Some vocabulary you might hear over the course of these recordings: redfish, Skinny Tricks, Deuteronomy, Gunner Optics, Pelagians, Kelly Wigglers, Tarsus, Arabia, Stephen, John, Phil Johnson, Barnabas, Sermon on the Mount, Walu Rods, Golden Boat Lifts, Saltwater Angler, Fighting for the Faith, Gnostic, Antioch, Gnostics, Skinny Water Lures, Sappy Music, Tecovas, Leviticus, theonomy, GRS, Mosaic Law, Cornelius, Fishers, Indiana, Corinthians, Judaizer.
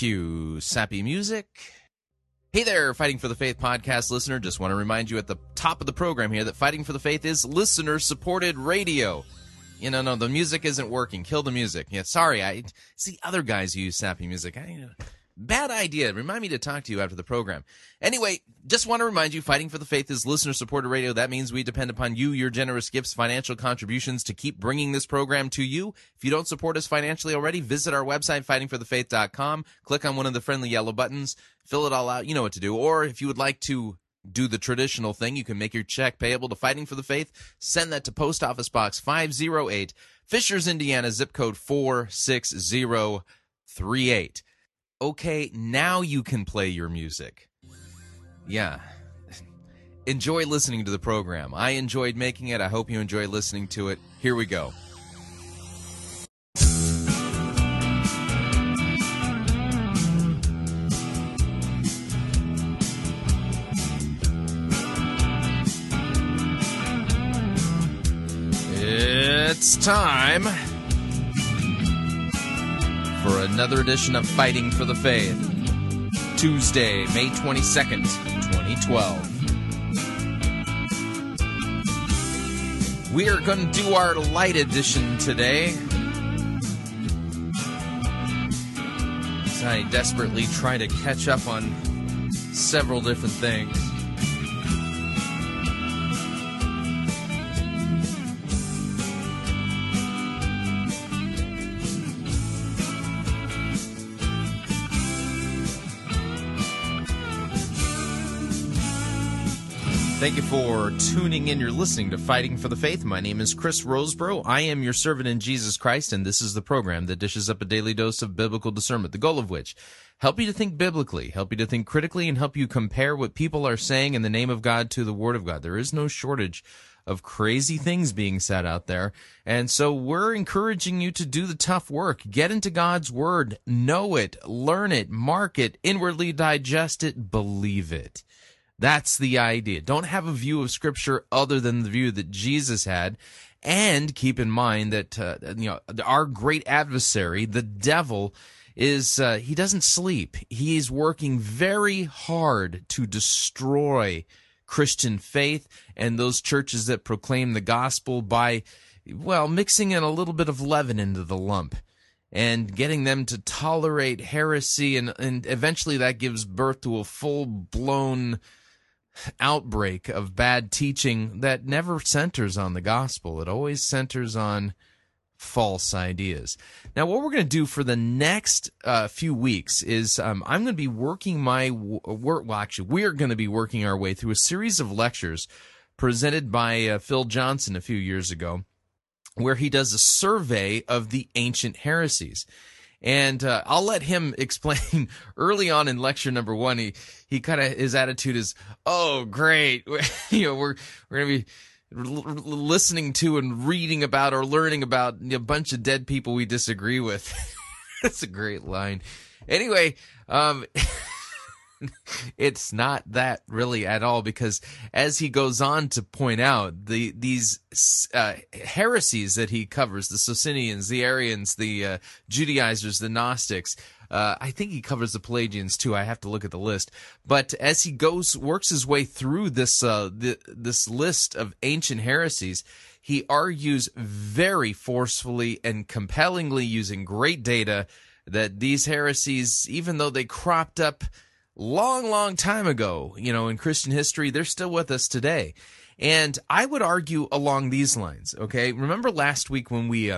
Cue Sappy Music. Hey there, Fighting for the Faith podcast listener. Just want to remind you at the top of the program here that Fighting for the Faith is listener-supported radio. You know, no, the music isn't working. Kill the music. Yeah, sorry, I see other guys who use Sappy Music. Bad idea. Remind me to talk to you after the program. Anyway, just want to remind you, Fighting for the Faith is listener-supported radio. That means we depend upon you, your generous gifts, financial contributions to keep bringing this program to you. If you don't support us financially already, visit our website, fightingforthefaith.com. Click on one of the friendly yellow buttons. Fill it all out. You know what to do. Or if you would like to do the traditional thing, you can make your check payable to Fighting for the Faith. Send that to Post Office Box 508, Fishers, Indiana, zip code 46038. Okay, now you can play your music. Yeah. Enjoy listening to the program. I enjoyed making it. I hope you enjoy listening to it. Here we go. It's time for another edition of Fighting for the Faith, Tuesday, May 22nd, 2012. We are going to do our light edition today, as I desperately try to catch up on several different things. Thank you for tuning in. You're listening to Fighting for the Faith. My name is Chris Roseborough. I am your servant in Jesus Christ, and this is the program that dishes up a daily dose of biblical discernment, the goal of which, help you to think biblically, help you to think critically, and help you compare what people are saying in the name of God to the Word of God. There is no shortage of crazy things being said out there, and so we're encouraging you to do the tough work. Get into God's Word. Know it. Learn it. Mark it. Inwardly digest it. Believe it. That's the idea. Don't have a view of Scripture other than the view that Jesus had. And keep in mind that our great adversary, the devil, he doesn't sleep. He is working very hard to destroy Christian faith and those churches that proclaim the gospel by, well, mixing in a little bit of leaven into the lump and getting them to tolerate heresy. And eventually that gives birth to a full-blown outbreak of bad teaching that never centers on the gospel. It always centers on false ideas. Now, what we're going to do for the next few weeks is I'm going to be working we're going to be working our way through a series of lectures presented by Phil Johnson a few years ago, where he does a survey of the ancient heresies. And I'll let him explain. Early on in lecture number one, he kind of, his attitude is, "Oh, great, we're gonna be listening to and reading about or learning about a bunch of dead people we disagree with." That's a great line. Anyway, it's not that really at all, because as he goes on to point out, these heresies that he covers, the Socinians, the Arians, the Judaizers, the Gnostics, I think he covers the Pelagians too. I have to look at the list. But as he works his way through this this list of ancient heresies, he argues very forcefully and compellingly, using great data, that these heresies, even though they cropped up long time ago, in Christian history, they're still with us today. And I would argue along these lines, okay? Remember last week when we,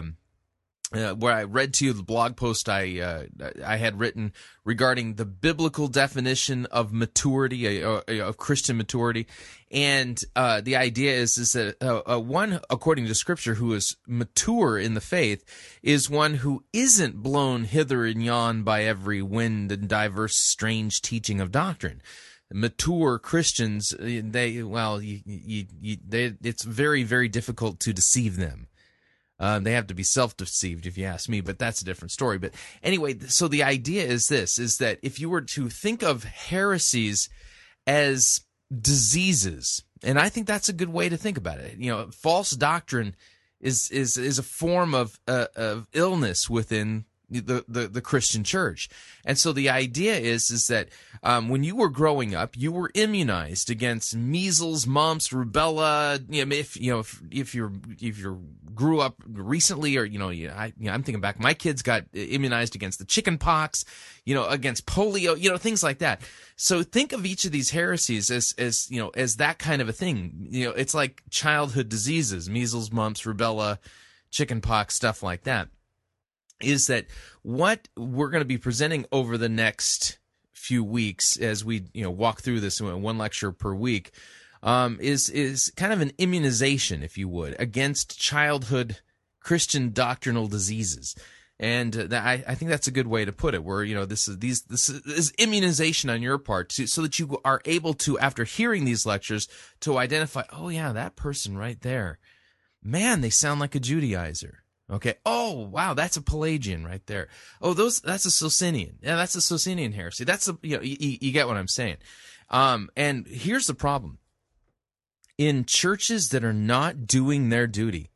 where I read to you the blog post I had written regarding the biblical definition of maturity, of Christian maturity, and the idea is that one, according to Scripture, who is mature in the faith is one who isn't blown hither and yon by every wind and diverse strange teaching of doctrine. Mature Christians, it's very, very difficult to deceive them. They have to be self-deceived, if you ask me, but that's a different story. But anyway, so the idea is this, is that if you were to think of heresies as diseases, and I think that's a good way to think about it. False doctrine is a form of illness within the Christian church. And so the idea is that when you were growing up, you were immunized against measles, mumps, rubella. If you grew up recently, or I'm thinking back, my kids got immunized against the chicken pox, against polio, things like that. So think of each of these heresies as that kind of a thing. It's like childhood diseases, measles, mumps, rubella, chicken pox, stuff like that. Is that what we're going to be presenting over the next few weeks as we walk through this one lecture per week is kind of an immunization, if you would, against childhood Christian doctrinal diseases. And I think that's a good way to put it, where this is immunization on your part, so that you are able to, after hearing these lectures, to identify, oh yeah, that person right there, man, they sound like a Judaizer. Okay. Oh wow, that's a Pelagian right there. Oh, that's a Socinian. Yeah, that's a Socinian heresy. That's a you get what I'm saying. And here's the problem: in churches that are not doing their duty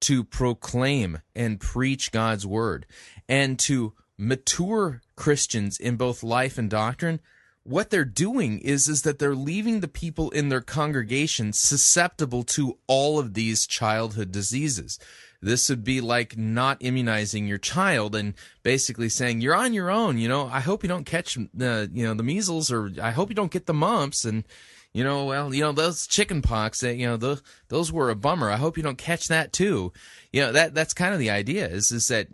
to proclaim and preach God's word and to mature Christians in both life and doctrine, what they're doing is that they're leaving the people in their congregation susceptible to all of these childhood diseases. This would be like not immunizing your child and basically saying, you're on your own, I hope you don't catch the measles, or I hope you don't get the mumps, and those chicken pox, those were a bummer. I hope you don't catch that too. That's kind of the idea is that,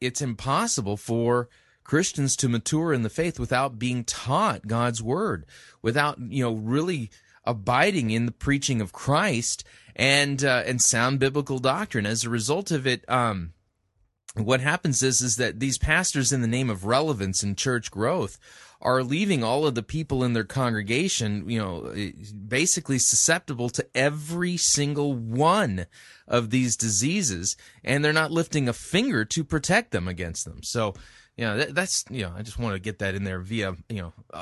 it's impossible for Christians to mature in the faith without being taught God's word, without, really abiding in the preaching of Christ and sound biblical doctrine. As a result of it, what happens is that these pastors, in the name of relevance and church growth, are leaving all of the people in their congregation, basically susceptible to every single one of these diseases, and they're not lifting a finger to protect them against them. So, I just want to get that in there via,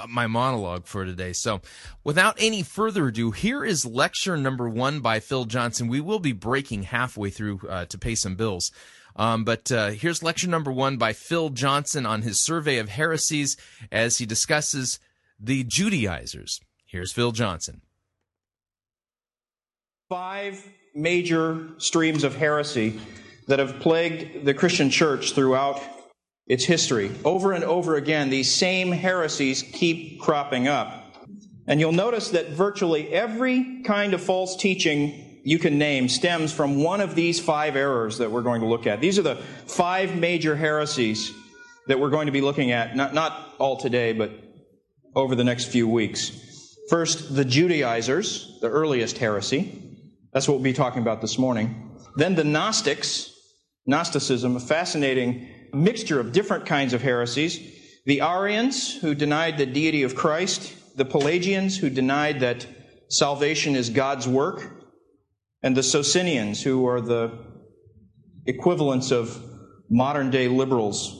my monologue for today. So without any further ado, here is lecture number 1 by Phil Johnson. We will be breaking halfway through to pay some bills. But here's lecture number 1 by Phil Johnson on his survey of heresies as he discusses the Judaizers. Here's Phil Johnson. 5 major streams of heresy that have plagued the Christian church throughout its history. Over and over again, these same heresies keep cropping up. And you'll notice that virtually every kind of false teaching you can name stems from one of these 5 errors that we're going to look at. These are the 5 major heresies that we're going to be looking at, not all today, but over the next few weeks. First, the Judaizers, the earliest heresy. That's what we'll be talking about this morning. Then the Gnostics, Gnosticism, a fascinating mixture of different kinds of heresies. The Arians, who denied the deity of Christ. The Pelagians, who denied that salvation is God's work. And the Socinians, who are the equivalents of modern-day liberals.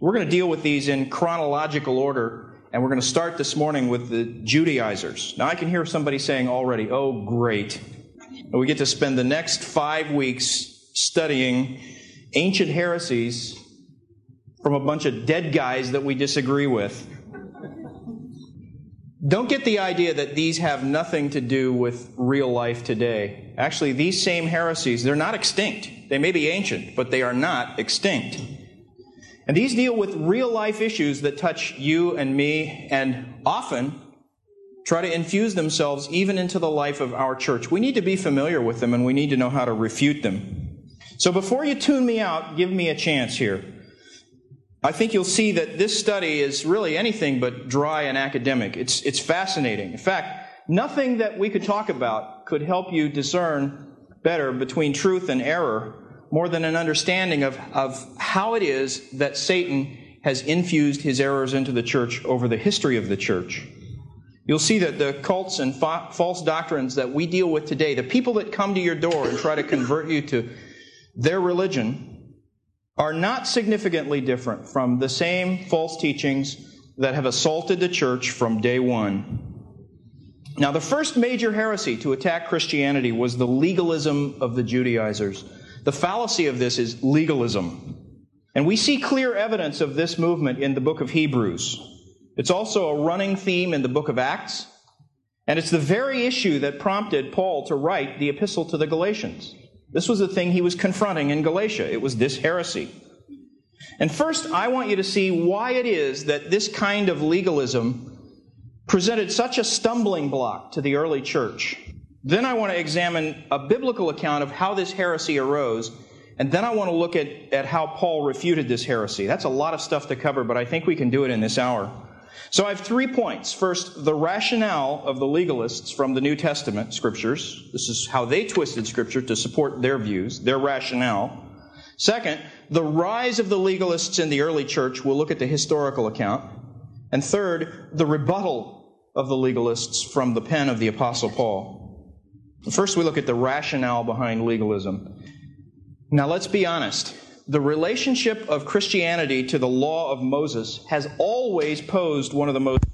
We're going to deal with these in chronological order, and we're going to start this morning with the Judaizers. Now, I can hear somebody saying already, oh, great. And we get to spend the next 5 weeks studying ancient heresies from a bunch of dead guys that we disagree with. Don't get the idea that these have nothing to do with real life today. Actually, these same heresies, they're not extinct. They may be ancient, but they are not extinct. And these deal with real life issues that touch you and me, and often try to infuse themselves even into the life of our church. We need to be familiar with them, and we need to know how to refute them. So before you tune me out, give me a chance here. I think you'll see that this study is really anything but dry and academic. It's fascinating. In fact, nothing that we could talk about could help you discern better between truth and error more than an understanding of how it is that Satan has infused his errors into the church over the history of the church. You'll see that the cults and false doctrines that we deal with today, the people that come to your door and try to convert you to their religion, are not significantly different from the same false teachings that have assaulted the church from day one. Now, the first major heresy to attack Christianity was the legalism of the Judaizers. The fallacy of this is legalism. And we see clear evidence of this movement in the book of Hebrews. It's also a running theme in the book of Acts, and it's the very issue that prompted Paul to write the epistle to the Galatians. This was the thing he was confronting in Galatia. It was this heresy. And first, I want you to see why it is that this kind of legalism presented such a stumbling block to the early church. Then I want to examine a biblical account of how this heresy arose, and then I want to look at how Paul refuted this heresy. That's a lot of stuff to cover, but I think we can do it in this hour. So I have 3 points. First, the rationale of the legalists from the New Testament scriptures. This is how they twisted scripture to support their views, their rationale. Second, the rise of the legalists in the early church. We'll look at the historical account. And third, the rebuttal of the legalists from the pen of the Apostle Paul. First, we look at the rationale behind legalism. Now, let's be honest. The relationship of Christianity to the law of Moses has always posed one of the most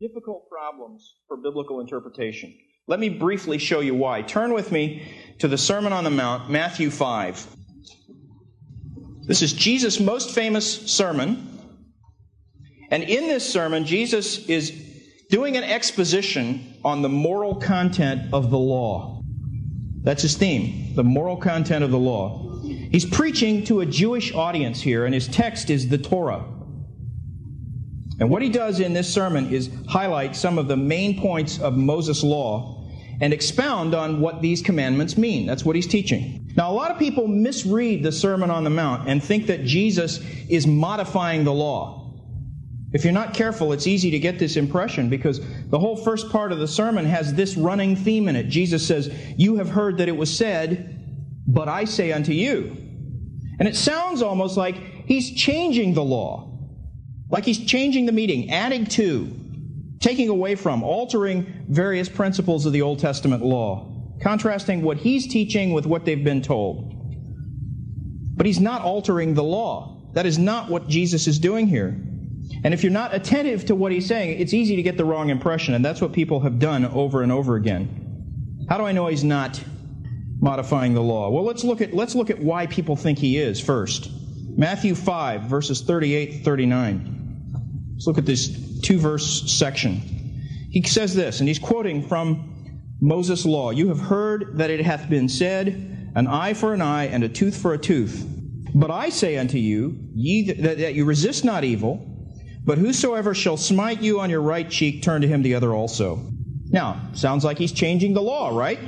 difficult problems for biblical interpretation. Let me briefly show you why. Turn with me to the Sermon on the Mount, Matthew 5. This is Jesus' most famous sermon. And in this sermon, Jesus is doing an exposition on the moral content of the law. That's his theme, the moral content of the law. He's preaching to a Jewish audience here, and his text is the Torah. And what he does in this sermon is highlight some of the main points of Moses' law and expound on what these commandments mean. That's what he's teaching. Now, a lot of people misread the Sermon on the Mount and think that Jesus is modifying the law. If you're not careful, it's easy to get this impression because the whole first part of the sermon has this running theme in it. Jesus says, "You have heard that it was said, but I say unto you." And it sounds almost like he's changing the law, like he's changing the meaning, adding to, taking away from, altering various principles of the Old Testament law, contrasting what he's teaching with what they've been told. But he's not altering the law. That is not what Jesus is doing here. And if you're not attentive to what he's saying, it's easy to get the wrong impression, and that's what people have done over and over again. How do I know he's not modifying the law? Well, let's look at why people think he is first. Matthew 5, verses 38 and 39. Let's look at this two-verse section. He says this, and he's quoting from Moses' law. "You have heard that it hath been said, an eye for an eye, and a tooth for a tooth. But I say unto you, that you resist not evil, but whosoever shall smite you on your right cheek, turn to him the other also." Now, sounds like he's changing the law, right?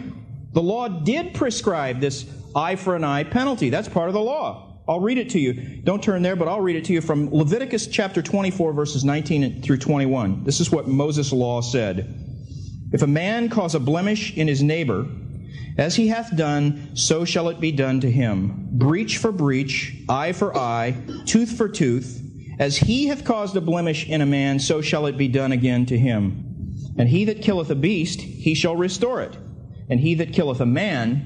The law did prescribe this eye for an eye penalty. That's part of the law. I'll read it to you. Don't turn there, but I'll read it to you from Leviticus chapter 24, verses 19 through 21. This is what Moses' law said. "If a man cause a blemish in his neighbor, as he hath done, so shall it be done to him. Breach for breach, eye for eye, tooth for tooth. As he hath caused a blemish in a man, so shall it be done again to him. And he that killeth a beast, he shall restore it. And he that killeth a man,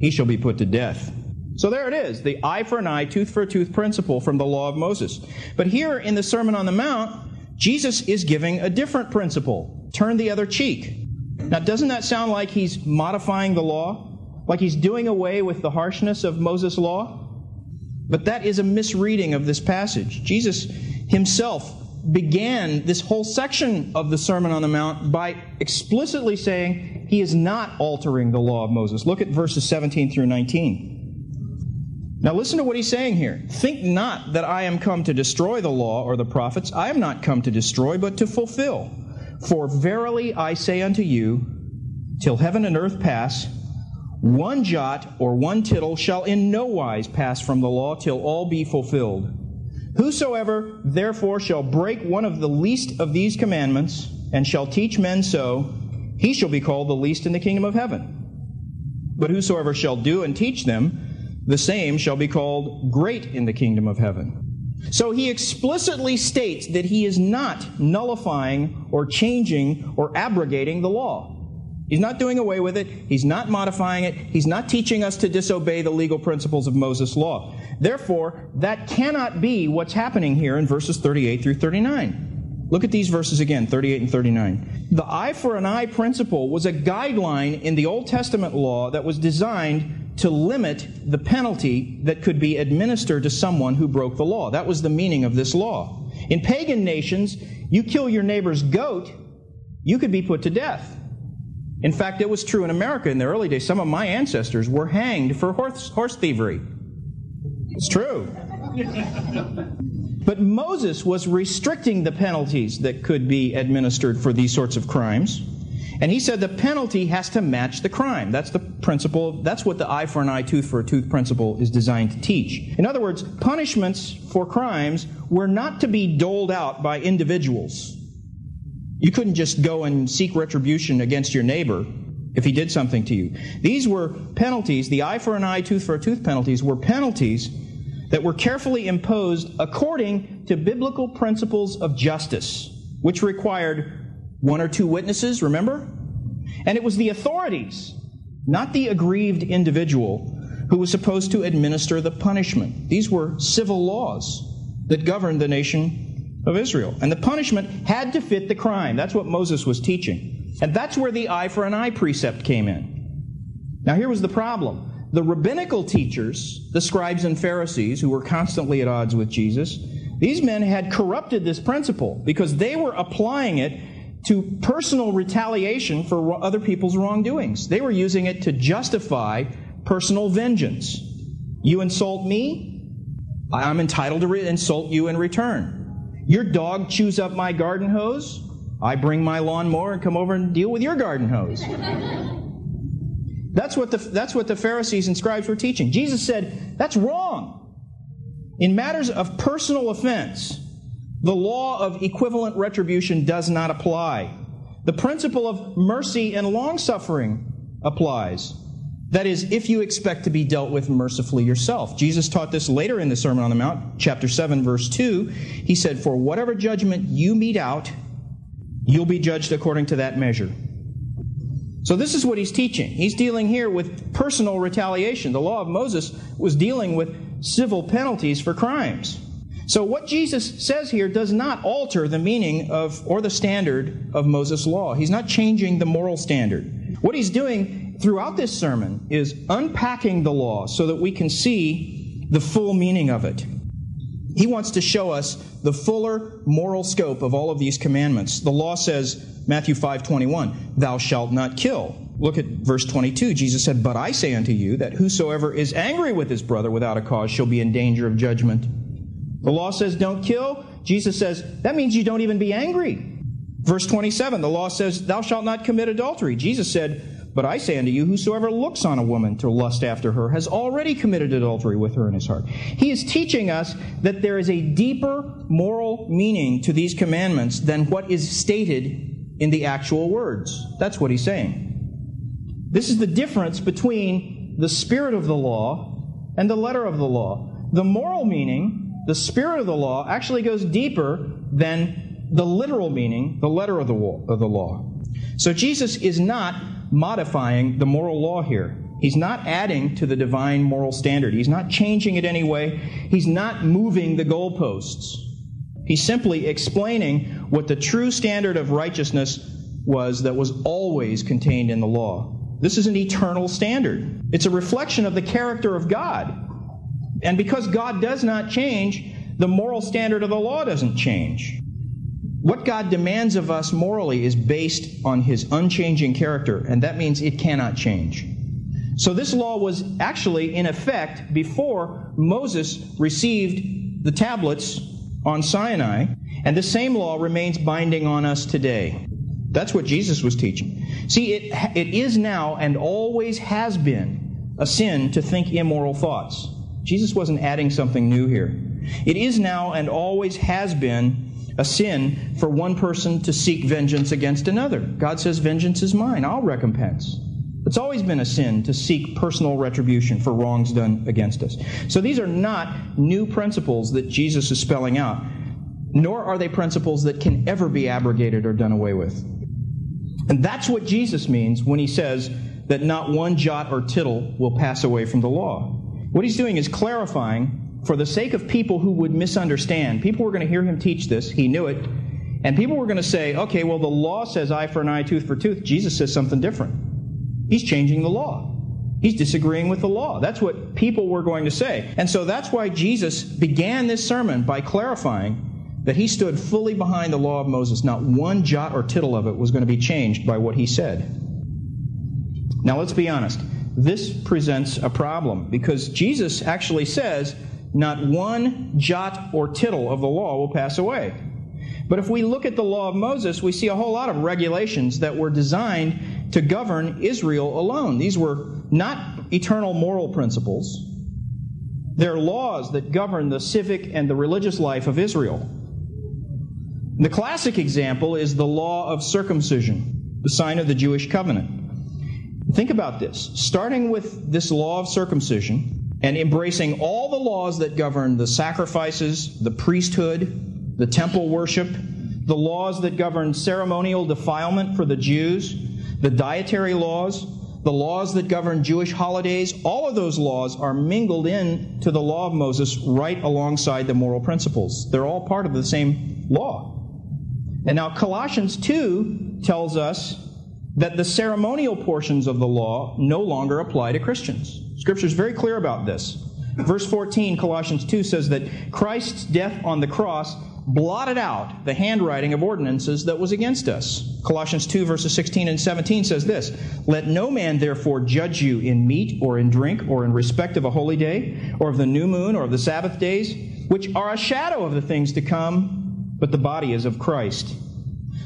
he shall be put to death." So there it is, the eye for an eye, tooth for a tooth principle from the law of Moses. But here in the Sermon on the Mount, Jesus is giving a different principle. Turn the other cheek. Now, doesn't that sound like he's modifying the law? Like he's doing away with the harshness of Moses' law? But that is a misreading of this passage. Jesus himself began this whole section of the Sermon on the Mount by explicitly saying he is not altering the law of Moses. Look at verses 17 through 19. Now listen to what he's saying here. "Think not that I am come to destroy the law or the prophets. I am not come to destroy, but to fulfill. For verily I say unto you, till heaven and earth pass, one jot or one tittle shall in no wise pass from the law till all be fulfilled. Whosoever therefore shall break one of the least of these commandments, and shall teach men so, he shall be called the least in the kingdom of heaven. But whosoever shall do and teach them, the same shall be called great in the kingdom of heaven." So he explicitly states that he is not nullifying or changing or abrogating the law. He's not doing away with it. He's not modifying it. He's not teaching us to disobey the legal principles of Moses' law. Therefore, that cannot be what's happening here in verses 38 through 39. Look at these verses again, 38 and 39. The eye for an eye principle was a guideline in the Old Testament law that was designed to limit the penalty that could be administered to someone who broke the law. That was the meaning of this law. In pagan nations, you kill your neighbor's goat, you could be put to death. In fact, it was true in America in the early days. Some of my ancestors were hanged for horse thievery. It's true. But Moses was restricting the penalties that could be administered for these sorts of crimes. And he said the penalty has to match the crime. That's the principle. That's what the eye for an eye, tooth for a tooth principle is designed to teach. In other words, punishments for crimes were not to be doled out by individuals. You couldn't just go and seek retribution against your neighbor if he did something to you. These were penalties. The eye for an eye, tooth for a tooth penalties were penalties that were carefully imposed according to biblical principles of justice, which required one or two witnesses, remember? And it was the authorities, not the aggrieved individual, who was supposed to administer the punishment. These were civil laws that governed the nation of Israel. And the punishment had to fit the crime. That's what Moses was teaching. And that's where the eye for an eye precept came in. Now here was the problem. The rabbinical teachers, the scribes and Pharisees, who were constantly at odds with Jesus, these men had corrupted this principle because they were applying it to personal retaliation for other people's wrongdoings. They were using it to justify personal vengeance. You insult me, I'm entitled to insult you in return. Your dog chews up my garden hose, I bring my lawnmower and come over and deal with your garden hose. That's what the Pharisees and scribes were teaching. Jesus said, that's wrong. In matters of personal offense, the law of equivalent retribution does not apply. The principle of mercy and long-suffering applies. That is, if you expect to be dealt with mercifully yourself. Jesus taught this later in the Sermon on the Mount, chapter 7, verse 2. He said, for whatever judgment you mete out, you'll be judged according to that measure. So this is what he's teaching. He's dealing here with personal retaliation. The law of Moses was dealing with civil penalties for crimes. So what Jesus says here does not alter the meaning of or the standard of Moses' law. He's not changing the moral standard. What he's doing throughout this sermon is unpacking the law so that we can see the full meaning of it. He wants to show us the fuller moral scope of all of these commandments. The law says, Matthew 5:21, thou shalt not kill. Look at verse 22. Jesus said, but I say unto you that whosoever is angry with his brother without a cause shall be in danger of judgment. The law says don't kill. Jesus says that means you don't even be angry. Verse 27, the law says thou shalt not commit adultery. Jesus said, but I say unto you, whosoever looks on a woman to lust after her has already committed adultery with her in his heart. He is teaching us that there is a deeper moral meaning to these commandments than what is stated in the actual words. That's what he's saying. This is the difference between the spirit of the law and the letter of the law. The moral meaning, the spirit of the law, actually goes deeper than the literal meaning, the letter of the law. So Jesus is not modifying the moral law here. He's not adding to the divine moral standard. He's not changing it anyway. He's not moving the goalposts. He's simply explaining what the true standard of righteousness was that was always contained in the law. This is an eternal standard. It's a reflection of the character of God. And because God does not change, the moral standard of the law doesn't change. What God demands of us morally is based on His unchanging character, and that means it cannot change. So this law was actually in effect before Moses received the tablets on Sinai, and the same law remains binding on us today. That's what Jesus was teaching. See, it is now and always has been a sin to think immoral thoughts. Jesus wasn't adding something new here. It is now and always has been a sin for one person to seek vengeance against another. God says, vengeance is mine, I'll recompense. It's always been a sin to seek personal retribution for wrongs done against us. So these are not new principles that Jesus is spelling out, nor are they principles that can ever be abrogated or done away with. And that's what Jesus means when he says that not one jot or tittle will pass away from the law. What he's doing is clarifying for the sake of people who would misunderstand. People were going to hear him teach this. He knew it. And people were going to say, okay, well, the law says eye for an eye, tooth for tooth. Jesus says something different. He's changing the law. He's disagreeing with the law. That's what people were going to say. And so that's why Jesus began this sermon by clarifying that he stood fully behind the law of Moses. Not one jot or tittle of it was going to be changed by what he said. Now let's be honest. This presents a problem because Jesus actually says not one jot or tittle of the law will pass away. But if we look at the law of Moses, we see a whole lot of regulations that were designed to govern Israel alone. These were not eternal moral principles. They're laws that govern the civic and the religious life of Israel. The classic example is the law of circumcision, the sign of the Jewish covenant. Think about this. Starting with this law of circumcision and embracing all the laws that govern the sacrifices, the priesthood, the temple worship, the laws that govern ceremonial defilement for the Jews, the dietary laws, the laws that govern Jewish holidays, all of those laws are mingled in to the law of Moses right alongside the moral principles. They're all part of the same law. And now Colossians 2 tells us that the ceremonial portions of the law no longer apply to Christians. Scripture is very clear about this. Verse 14, Colossians 2 says that Christ's death on the cross blotted out the handwriting of ordinances that was against us. Colossians 2 verses 16 and 17 says this, "Let no man therefore judge you in meat or in drink or in respect of a holy day or of the new moon or of the Sabbath days, which are a shadow of the things to come, but the body is of Christ."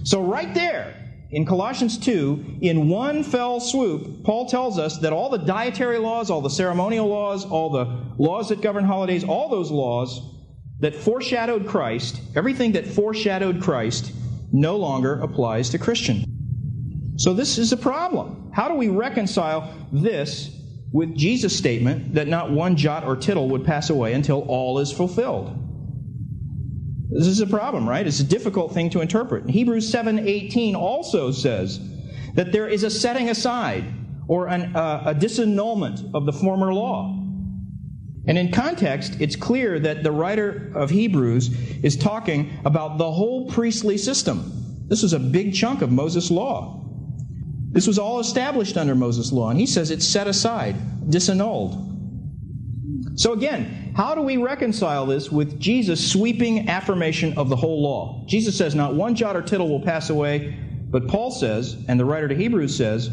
So right there, in Colossians 2, in one fell swoop, Paul tells us that all the dietary laws, all the ceremonial laws, all the laws that govern holidays, all those laws that foreshadowed Christ, everything that foreshadowed Christ no longer applies to Christians. So this is a problem. How do we reconcile this with Jesus' statement that not one jot or tittle would pass away until all is fulfilled? This is a problem, right? It's a difficult thing to interpret. Hebrews 7:18 also says that there is a setting aside or a disannulment of the former law. And in context, it's clear that the writer of Hebrews is talking about the whole priestly system. This was a big chunk of Moses' law. This was all established under Moses' law, and he says it's set aside, disannulled. So again, how do we reconcile this with Jesus' sweeping affirmation of the whole law? Jesus says not one jot or tittle will pass away, but Paul says, and the writer to Hebrews says,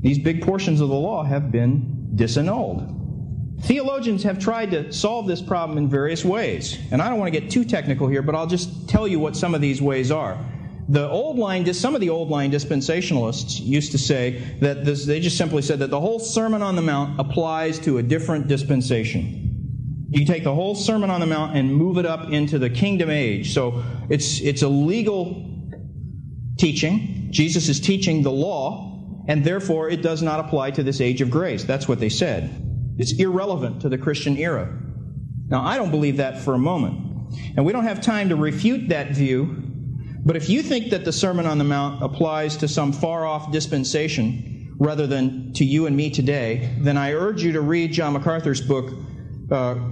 these big portions of the law have been disannulled. Theologians have tried to solve this problem in various ways, and I don't want to get too technical here, but I'll just tell you what some of these ways are. Some of the old line dispensationalists used to say that they just simply said that the whole Sermon on the Mount applies to a different dispensation. You take the whole Sermon on the Mount and move it up into the kingdom age. So it's a legal teaching. Jesus is teaching the law, and therefore it does not apply to this age of grace. That's what they said. It's irrelevant to the Christian era. Now, I don't believe that for a moment. And we don't have time to refute that view. But if you think that the Sermon on the Mount applies to some far-off dispensation rather than to you and me today, then I urge you to read John MacArthur's book,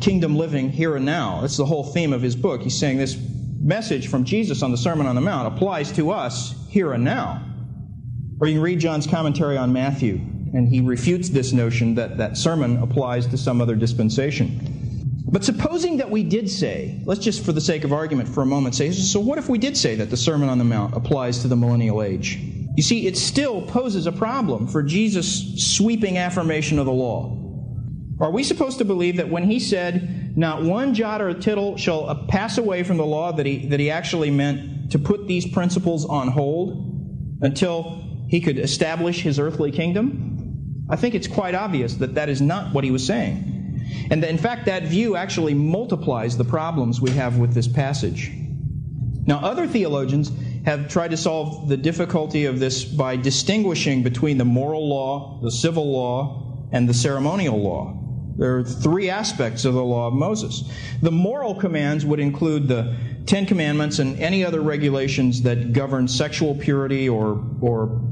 Kingdom Living Here and Now. That's the whole theme of his book. He's saying this message from Jesus on the Sermon on the Mount applies to us here and now. Or you can read John's commentary on Matthew, and he refutes this notion that that sermon applies to some other dispensation. But supposing that we did say, let's just for the sake of argument for a moment say, so what if we did say that the Sermon on the Mount applies to the millennial age? You see, it still poses a problem for Jesus' sweeping affirmation of the law. Are we supposed to believe that when he said, not one jot or tittle shall pass away from the law, that he actually meant to put these principles on hold until he could establish his earthly kingdom? I think it's quite obvious that that is not what he was saying. And in fact, that view actually multiplies the problems we have with this passage. Now, other theologians have tried to solve the difficulty of this by distinguishing between the moral law, the civil law, and the ceremonial law. There are three aspects of the law of Moses. The moral commands would include the Ten Commandments and any other regulations that govern sexual purity or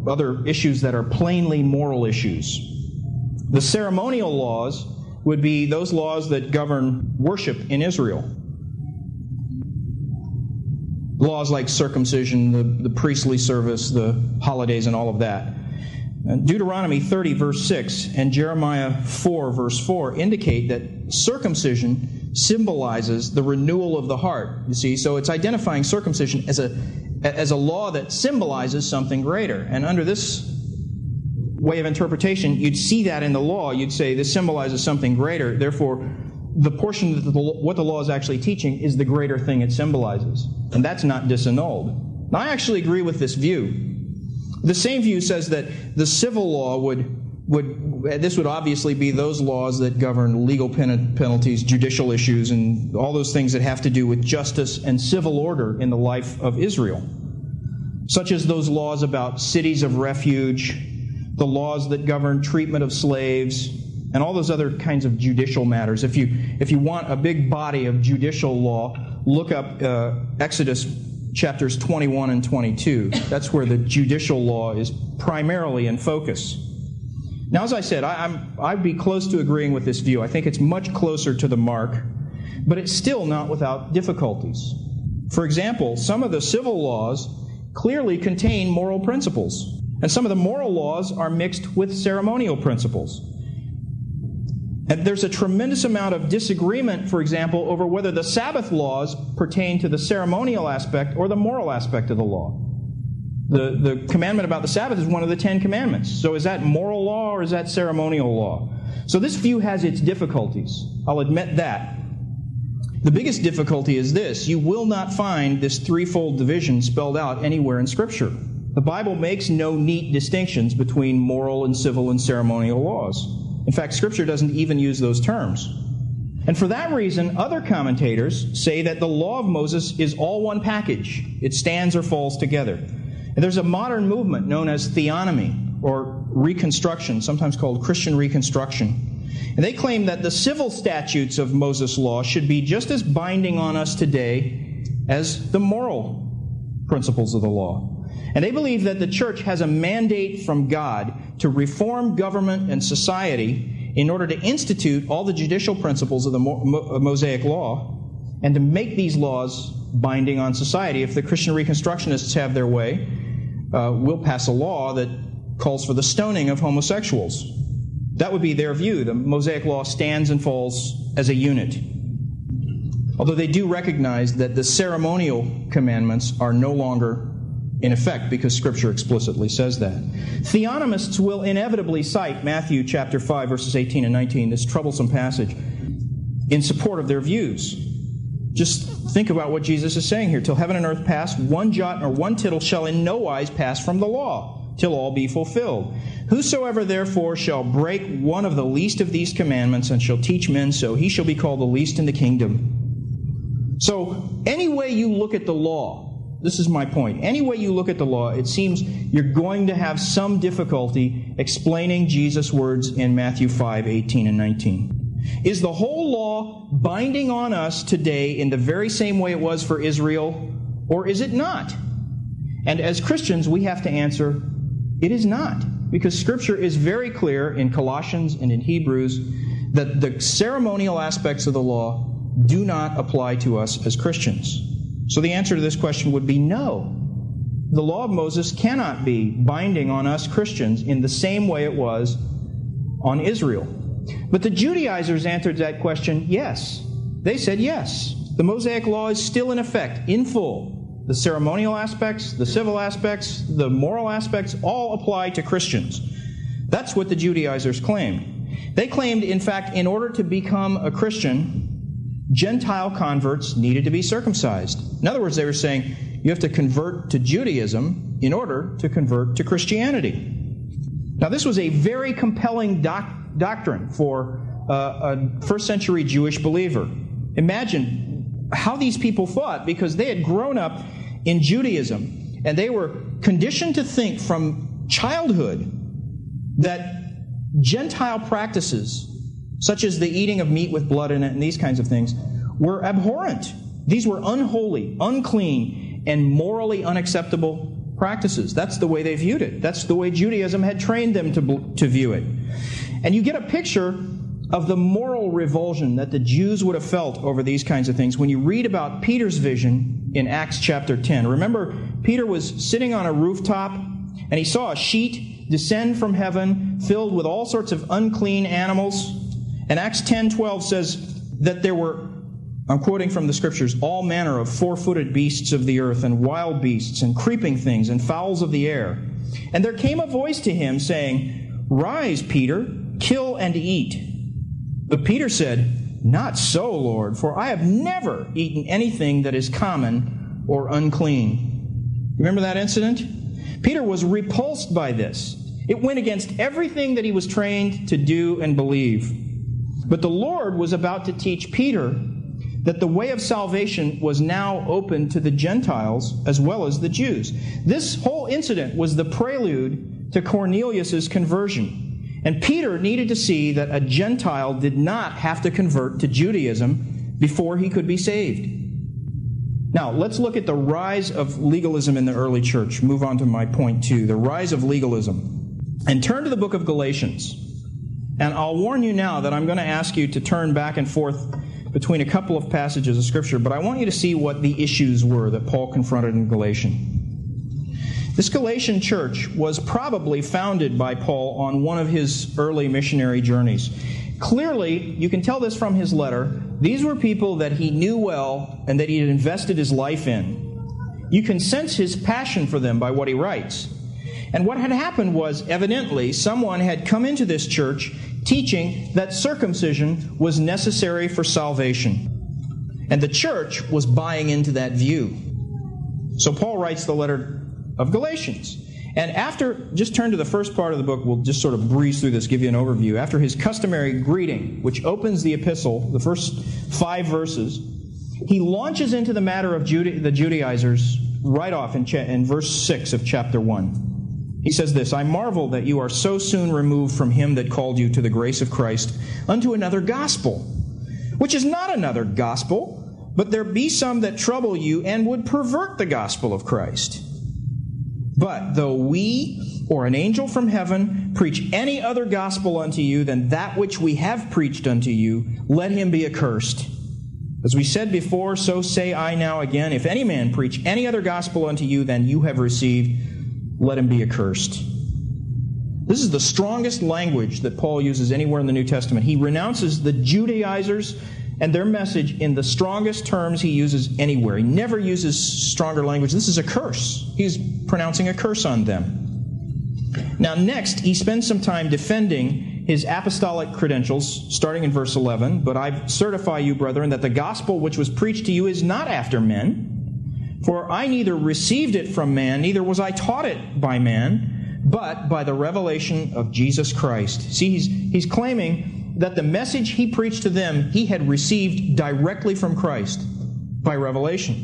other issues that are plainly moral issues. The ceremonial laws would be those laws that govern worship in Israel. Laws like circumcision, the priestly service, the holidays, and all of that. Deuteronomy 30, verse 6, and Jeremiah 4, verse 4 indicate that circumcision symbolizes the renewal of the heart. You see, so it's identifying circumcision as a law that symbolizes something greater. And under this way of interpretation, you'd see that in the law. You'd say this symbolizes something greater. Therefore, the portion of what the law is actually teaching is the greater thing it symbolizes. And that's not disannulled. Now, I actually agree with this view. The same view says that the civil law would obviously be those laws that govern legal penalties, judicial issues, and all those things that have to do with justice and civil order in the life of Israel, such as those laws about cities of refuge, the laws that govern treatment of slaves, and all those other kinds of judicial matters. If you want a big body of judicial law, look up Exodus Chapters 21 and 22. That's where the judicial law is primarily in focus. Now, as I said, I'd be close to agreeing with this view. I think it's much closer to the mark, but it's still not without difficulties. For example, some of the civil laws clearly contain moral principles, and some of the moral laws are mixed with ceremonial principles. And there's a tremendous amount of disagreement, for example, over whether the Sabbath laws pertain to the ceremonial aspect or the moral aspect of the law. The commandment about the Sabbath is one of the Ten Commandments. So is that moral law or is that ceremonial law? So this view has its difficulties. I'll admit that. The biggest difficulty is this: you will not find this threefold division spelled out anywhere in Scripture. The Bible makes no neat distinctions between moral and civil and ceremonial laws. In fact, Scripture doesn't even use those terms. And for that reason, other commentators say that the law of Moses is all one package. It stands or falls together. And there's a modern movement known as theonomy, or reconstruction, sometimes called Christian reconstruction. And they claim that the civil statutes of Moses' law should be just as binding on us today as the moral principles of the law. And they believe that the church has a mandate from God to reform government and society in order to institute all the judicial principles of the Mosaic Law and to make these laws binding on society. If the Christian Reconstructionists have their way, we'll pass a law that calls for the stoning of homosexuals. That would be their view. The Mosaic Law stands and falls as a unit. Although they do recognize that the ceremonial commandments are no longer in effect, because Scripture explicitly says that. Theonomists will inevitably cite Matthew chapter 5, verses 18 and 19, this troublesome passage, in support of their views. Just think about what Jesus is saying here. Till heaven and earth pass, one jot or one tittle shall in no wise pass from the law, till all be fulfilled. Whosoever therefore shall break one of the least of these commandments and shall teach men so, he shall be called the least in the kingdom. So, any way you look at the law, this is my point. Any way you look at the law, it seems you're going to have some difficulty explaining Jesus' words in Matthew 5, 18 and 19. Is the whole law binding on us today in the very same way it was for Israel, or is it not? And as Christians, we have to answer, it is not. Because Scripture is very clear in Colossians and in Hebrews that the ceremonial aspects of the law do not apply to us as Christians. So the answer to this question would be no. The law of Moses cannot be binding on us Christians in the same way it was on Israel. But the Judaizers answered that question yes. They said yes. The Mosaic Law is still in effect, in full. The ceremonial aspects, the civil aspects, the moral aspects all apply to Christians. That's what the Judaizers claimed. They claimed, in fact, in order to become a Christian, Gentile converts needed to be circumcised. In other words, they were saying, you have to convert to Judaism in order to convert to Christianity. Now, this was a very compelling doctrine for a first-century Jewish believer. Imagine how these people thought, because they had grown up in Judaism, and they were conditioned to think from childhood that Gentile practices, such as the eating of meat with blood in it and these kinds of things, were abhorrent. These were unholy, unclean, and morally unacceptable practices. That's the way they viewed it. That's the way Judaism had trained them to view it. And you get a picture of the moral revulsion that the Jews would have felt over these kinds of things when you read about Peter's vision in Acts chapter 10. Remember, Peter was sitting on a rooftop And he saw a sheet descend from heaven filled with all sorts of unclean animals. And Acts 10:12 says that there were, I'm quoting from the Scriptures, all manner of four-footed beasts of the earth and wild beasts and creeping things and fowls of the air. And there came a voice to him saying, "Rise, Peter, kill and eat." But Peter said, "Not so, Lord, for I have never eaten anything that is common or unclean." Remember that incident? Peter was repulsed by this. It went against everything that he was trained to do and believe. But the Lord was about to teach Peter that the way of salvation was now open to the Gentiles as well as the Jews. This whole incident was the prelude to Cornelius' conversion. And Peter needed to see that a Gentile did not have to convert to Judaism before he could be saved. Now, let's look at the rise of legalism in the early church. Move on to my point two, the rise of legalism. And turn to the book of Galatians. And I'll warn you now that I'm going to ask you to turn back and forth between a couple of passages of Scripture, but I want you to see what the issues were that Paul confronted in Galatian. This Galatian church was probably founded by Paul on one of his early missionary journeys. Clearly, you can tell this from his letter, these were people that he knew well and that he had invested his life in. You can sense his passion for them by what he writes. And what had happened was, evidently, someone had come into this church teaching that circumcision was necessary for salvation. And the church was buying into that view. So Paul writes the letter of Galatians. And after, just turn to the first part of the book, we'll just sort of breeze through this, give you an overview. After his customary greeting, which opens the epistle, the first 5 verses, he launches into the matter of the Judaizers right off in verse 6 of chapter 1. He says this, "I marvel that you are so soon removed from him that called you to the grace of Christ unto another gospel, which is not another gospel, but there be some that trouble you and would pervert the gospel of Christ. But though we or an angel from heaven preach any other gospel unto you than that which we have preached unto you, let him be accursed. As we said before, so say I now again, if any man preach any other gospel unto you than you have received, let him be accursed." This is the strongest language that Paul uses anywhere in the New Testament. He renounces the Judaizers and their message in the strongest terms he uses anywhere. He never uses stronger language. This is a curse. He's pronouncing a curse on them. Now next, he spends some time defending his apostolic credentials, starting in verse 11. "But I certify you, brethren, that the gospel which was preached to you is not after men, for I neither received it from man, neither was I taught it by man, but by the revelation of Jesus Christ." See, he's claiming that the message he preached to them, he had received directly from Christ by revelation.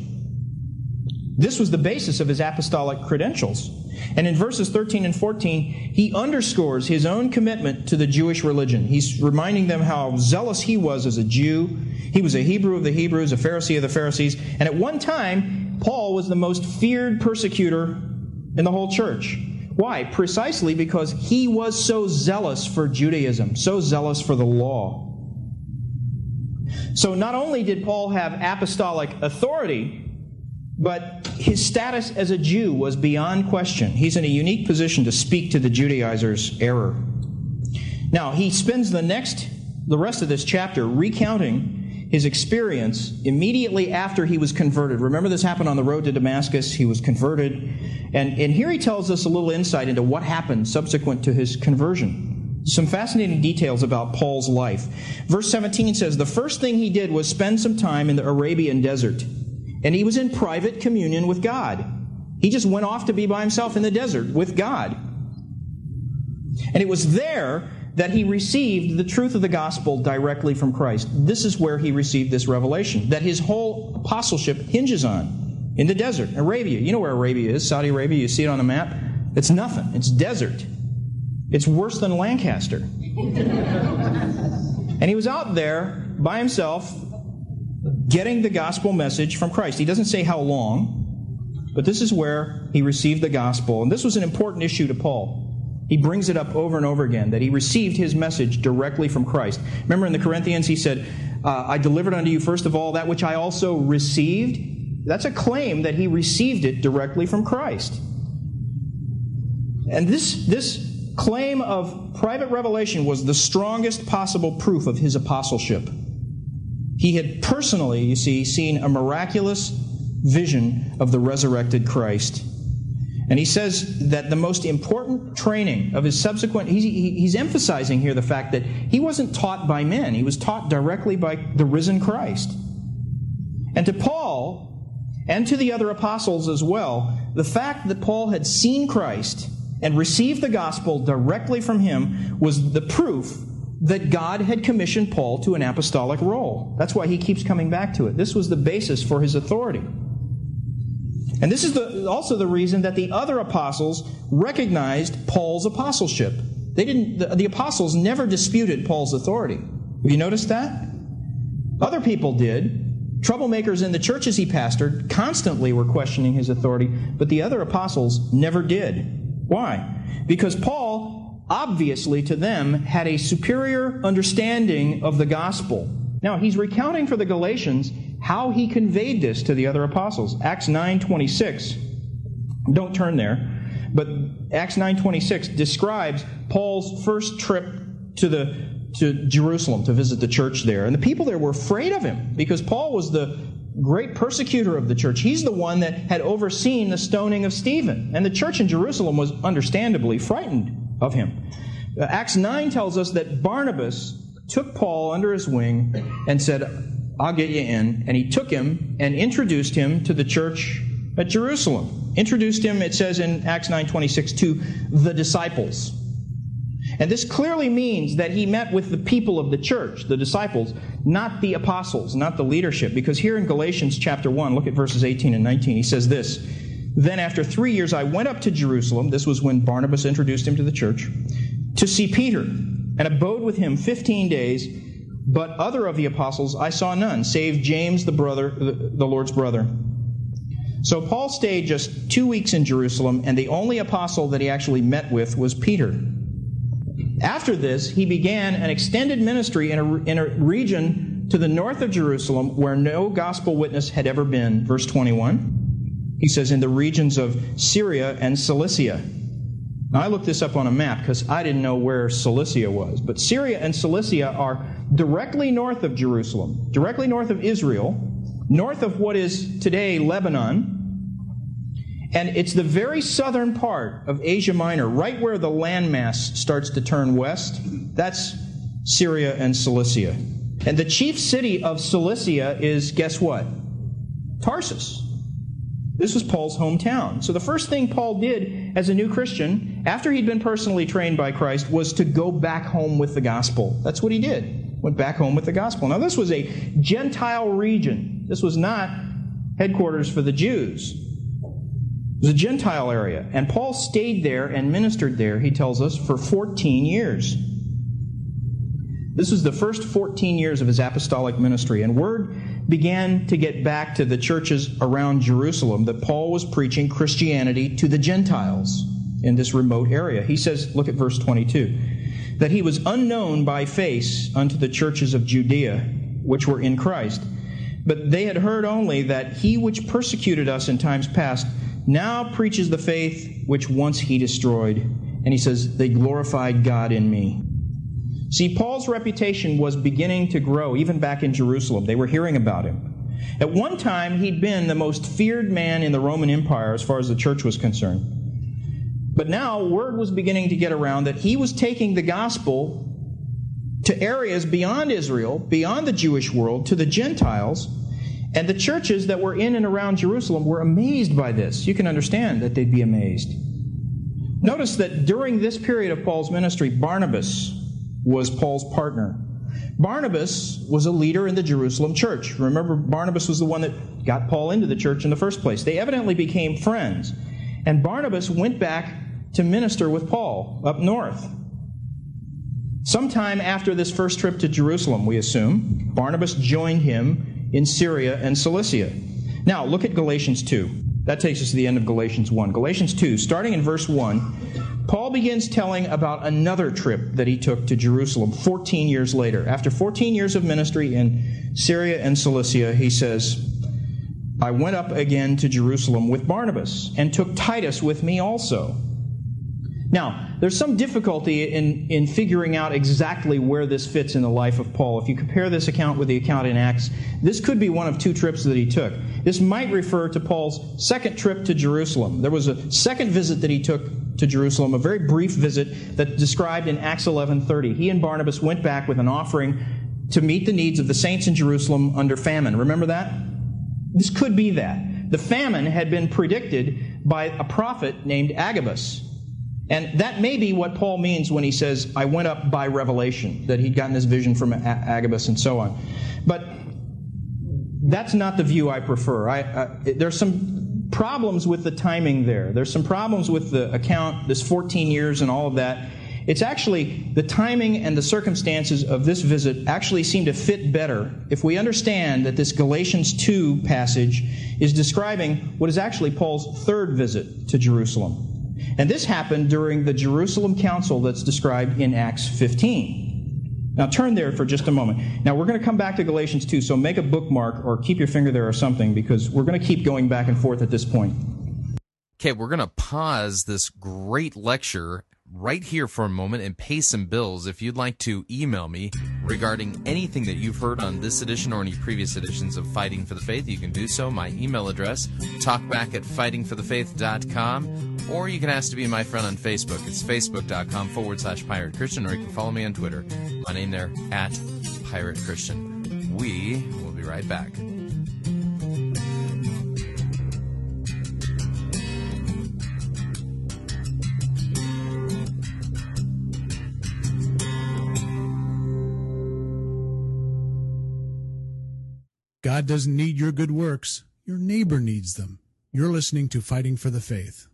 This was the basis of his apostolic credentials. And in verses 13 and 14, he underscores his own commitment to the Jewish religion. He's reminding them how zealous he was as a Jew. He was a Hebrew of the Hebrews, a Pharisee of the Pharisees. And at one time, Paul was the most feared persecutor in the whole church. Why? Precisely because he was so zealous for Judaism, so zealous for the law. So not only did Paul have apostolic authority, but his status as a Jew was beyond question. He's in a unique position to speak to the Judaizers' error. Now, he spends the rest of this chapter recounting his experience immediately after he was converted. Remember, this happened on the road to Damascus. He was converted. And here he tells us a little insight into what happened subsequent to his conversion. Some fascinating details about Paul's life. Verse 17 says, "The first thing he did was spend some time in the Arabian desert, and he was in private communion with God." He just went off to be by himself in the desert with God. "And it was there that he received the truth of the gospel directly from Christ." This is where he received this revelation that his whole apostleship hinges on, in the desert, Arabia. You know where Arabia is, Saudi Arabia. You see it on the map. It's nothing. It's desert. It's worse than Lancaster. And he was out there by himself getting the gospel message from Christ. He doesn't say how long, but this is where he received the gospel. And this was an important issue to Paul. He brings it up over and over again, that he received his message directly from Christ. Remember in the Corinthians, he said, "I delivered unto you first of all that which I also received." That's a claim that he received it directly from Christ. And this claim of private revelation was the strongest possible proof of his apostleship. He had personally, you see, seen a miraculous vision of the resurrected Christ. And he says that the most important training of his subsequent... He's emphasizing here the fact that he wasn't taught by men. He was taught directly by the risen Christ. And to Paul, and to the other apostles as well, the fact that Paul had seen Christ and received the gospel directly from him was the proof that God had commissioned Paul to an apostolic role. That's why he keeps coming back to it. This was the basis for his authority. And this is also the reason that the other apostles recognized Paul's apostleship. The apostles never disputed Paul's authority. Have you noticed that? Other people did. Troublemakers in the churches he pastored constantly were questioning his authority, but the other apostles never did. Why? Because Paul, obviously to them, had a superior understanding of the gospel. Now, he's recounting for the Galatians how he conveyed this to the other apostles. Acts 9:26, don't turn there, but Acts 9:26 describes Paul's first trip to Jerusalem to visit the church there. And the people there were afraid of him because Paul was the great persecutor of the church. He's the one that had overseen the stoning of Stephen. And the church in Jerusalem was understandably frightened of him. Acts 9 tells us that Barnabas took Paul under his wing and said, "I'll get you in." And he took him and introduced him to the church at Jerusalem. Introduced him, it says in Acts 9:26, to the disciples. And this clearly means that he met with the people of the church, the disciples, not the apostles, not the leadership. Because here in Galatians chapter 1, look at verses 18 and 19, he says this, "Then after 3 years I went up to Jerusalem," this was when Barnabas introduced him to the church, "to see Peter, and abode with him 15 days, but other of the apostles I saw none, save James, the Lord's brother." So Paul stayed just 2 weeks in Jerusalem, and the only apostle that he actually met with was Peter. After this, he began an extended ministry in a region to the north of Jerusalem where no gospel witness had ever been. Verse 21, he says, "In the regions of Syria and Cilicia." Now, I looked this up on a map because I didn't know where Cilicia was. But Syria and Cilicia are directly north of Jerusalem, directly north of Israel, north of what is today Lebanon. And it's the very southern part of Asia Minor, right where the landmass starts to turn west. That's Syria and Cilicia. And the chief city of Cilicia is, guess what? Tarsus. This was Paul's hometown. So the first thing Paul did as a new Christian, after he'd been personally trained by Christ, was to go back home with the gospel. That's what he did. Went back home with the gospel. Now, this was a Gentile region. This was not headquarters for the Jews. It was a Gentile area. And Paul stayed there and ministered there, he tells us, for 14 years. This was the first 14 years of his apostolic ministry. And word began to get back to the churches around Jerusalem that Paul was preaching Christianity to the Gentiles in this remote area. He says, look at verse 22, that he was unknown by face unto the churches of Judea, which were in Christ. But they had heard only that he which persecuted us in times past now preaches the faith which once he destroyed. And he says, they glorified God in me. See, Paul's reputation was beginning to grow, even back in Jerusalem. They were hearing about him. At one time, he'd been the most feared man in the Roman Empire as far as the church was concerned. But now, word was beginning to get around that he was taking the gospel to areas beyond Israel, beyond the Jewish world, to the Gentiles, and the churches that were in and around Jerusalem were amazed by this. You can understand that they'd be amazed. Notice that during this period of Paul's ministry, Barnabas was Paul's partner. Barnabas was a leader in the Jerusalem church. Remember, Barnabas was the one that got Paul into the church in the first place. They evidently became friends. And Barnabas went back to minister with Paul up north. Sometime after this first trip to Jerusalem, we assume, Barnabas joined him in Syria and Cilicia. Now, look at Galatians 2. That takes us to the end of Galatians 1. Galatians 2, starting in verse 1, Paul begins telling about another trip that he took to Jerusalem 14 years later. After 14 years of ministry in Syria and Cilicia, he says, "I went up again to Jerusalem with Barnabas and took Titus with me also. Now, there's some difficulty in figuring out exactly where this fits in the life of Paul. If you compare this account with the account in Acts, this could be one of two trips that he took. This might refer to Paul's second trip to Jerusalem. There was a second visit that he took to Jerusalem, a very brief visit that's described in Acts 11:30. He and Barnabas went back with an offering to meet the needs of the saints in Jerusalem under famine. Remember that? This could be that. The famine had been predicted by a prophet named Agabus. And that may be what Paul means when he says, I went up by revelation, that he'd gotten this vision from Agabus and so on. But that's not the view I prefer. There's some problems with the timing there. There's some problems with the account, this 14 years and all of that. It's actually the timing and the circumstances of this visit actually seem to fit better if we understand that this Galatians 2 passage is describing what is actually Paul's third visit to Jerusalem. And this happened during the Jerusalem Council that's described in Acts 15. Now turn there for just a moment. Now we're going to come back to Galatians 2, so make a bookmark or keep your finger there or something, because we're going to keep going back and forth at this point. Okay, we're going to pause this great lecture right here for a moment and pay some bills. If you'd like to email me regarding anything that you've heard on this edition or any previous editions of Fighting for the Faith, you can do so. My email address, talkback@fightingforthefaith.com, or you can ask to be my friend on Facebook. It's facebook.com/Pirate Christian, or you can follow me on Twitter. My name there, @Pirate Christian. We will be right back. God doesn't need your good works. Your neighbor needs them. You're listening to Fighting for the Faith.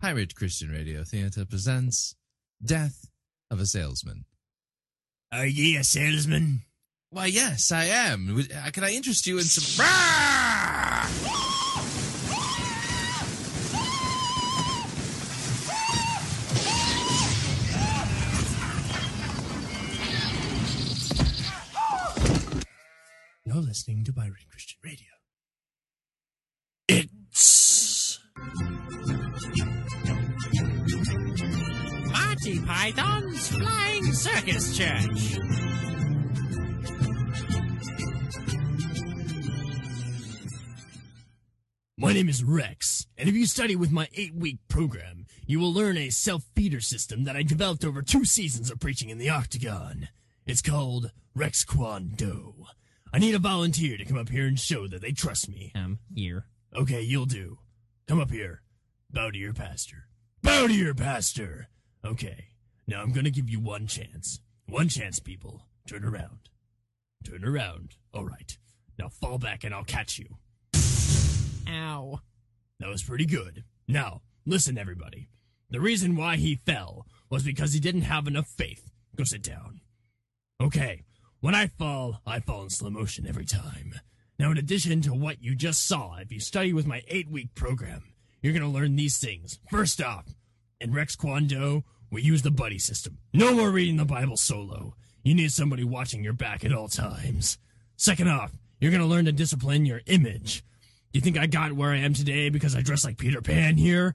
Pirate Christian Radio Theater presents Death of a Salesman. Are ye a salesman? Why, yes, I am. Can I interest you in some... You're listening to Pirate Christian Radio. It's Monty Python's Flying Circus Church. My name is Rex, and if you study with my 8-week program, you will learn a self-feeder system that I developed over 2 seasons of preaching in the Octagon. It's called Rex Kwon Do. I need a volunteer to come up here and show that they trust me. Here. Okay, you'll do. Come up here. Bow to your pastor. Bow to your pastor! Okay, now I'm gonna give you one chance. One chance, people. Turn around. Turn around. Alright. Now fall back and I'll catch you. Ow. That was pretty good. Now, listen everybody. The reason why he fell was because he didn't have enough faith. Go sit down. Okay. When I fall in slow motion every time. Now, in addition to what you just saw, if you study with my 8-week program, you're going to learn these things. First off, in Rex Kwon Do, we use the buddy system. No more reading the Bible solo. You need somebody watching your back at all times. Second off, you're going to learn to discipline your image. You think I got where I am today because I dress like Peter Pan here?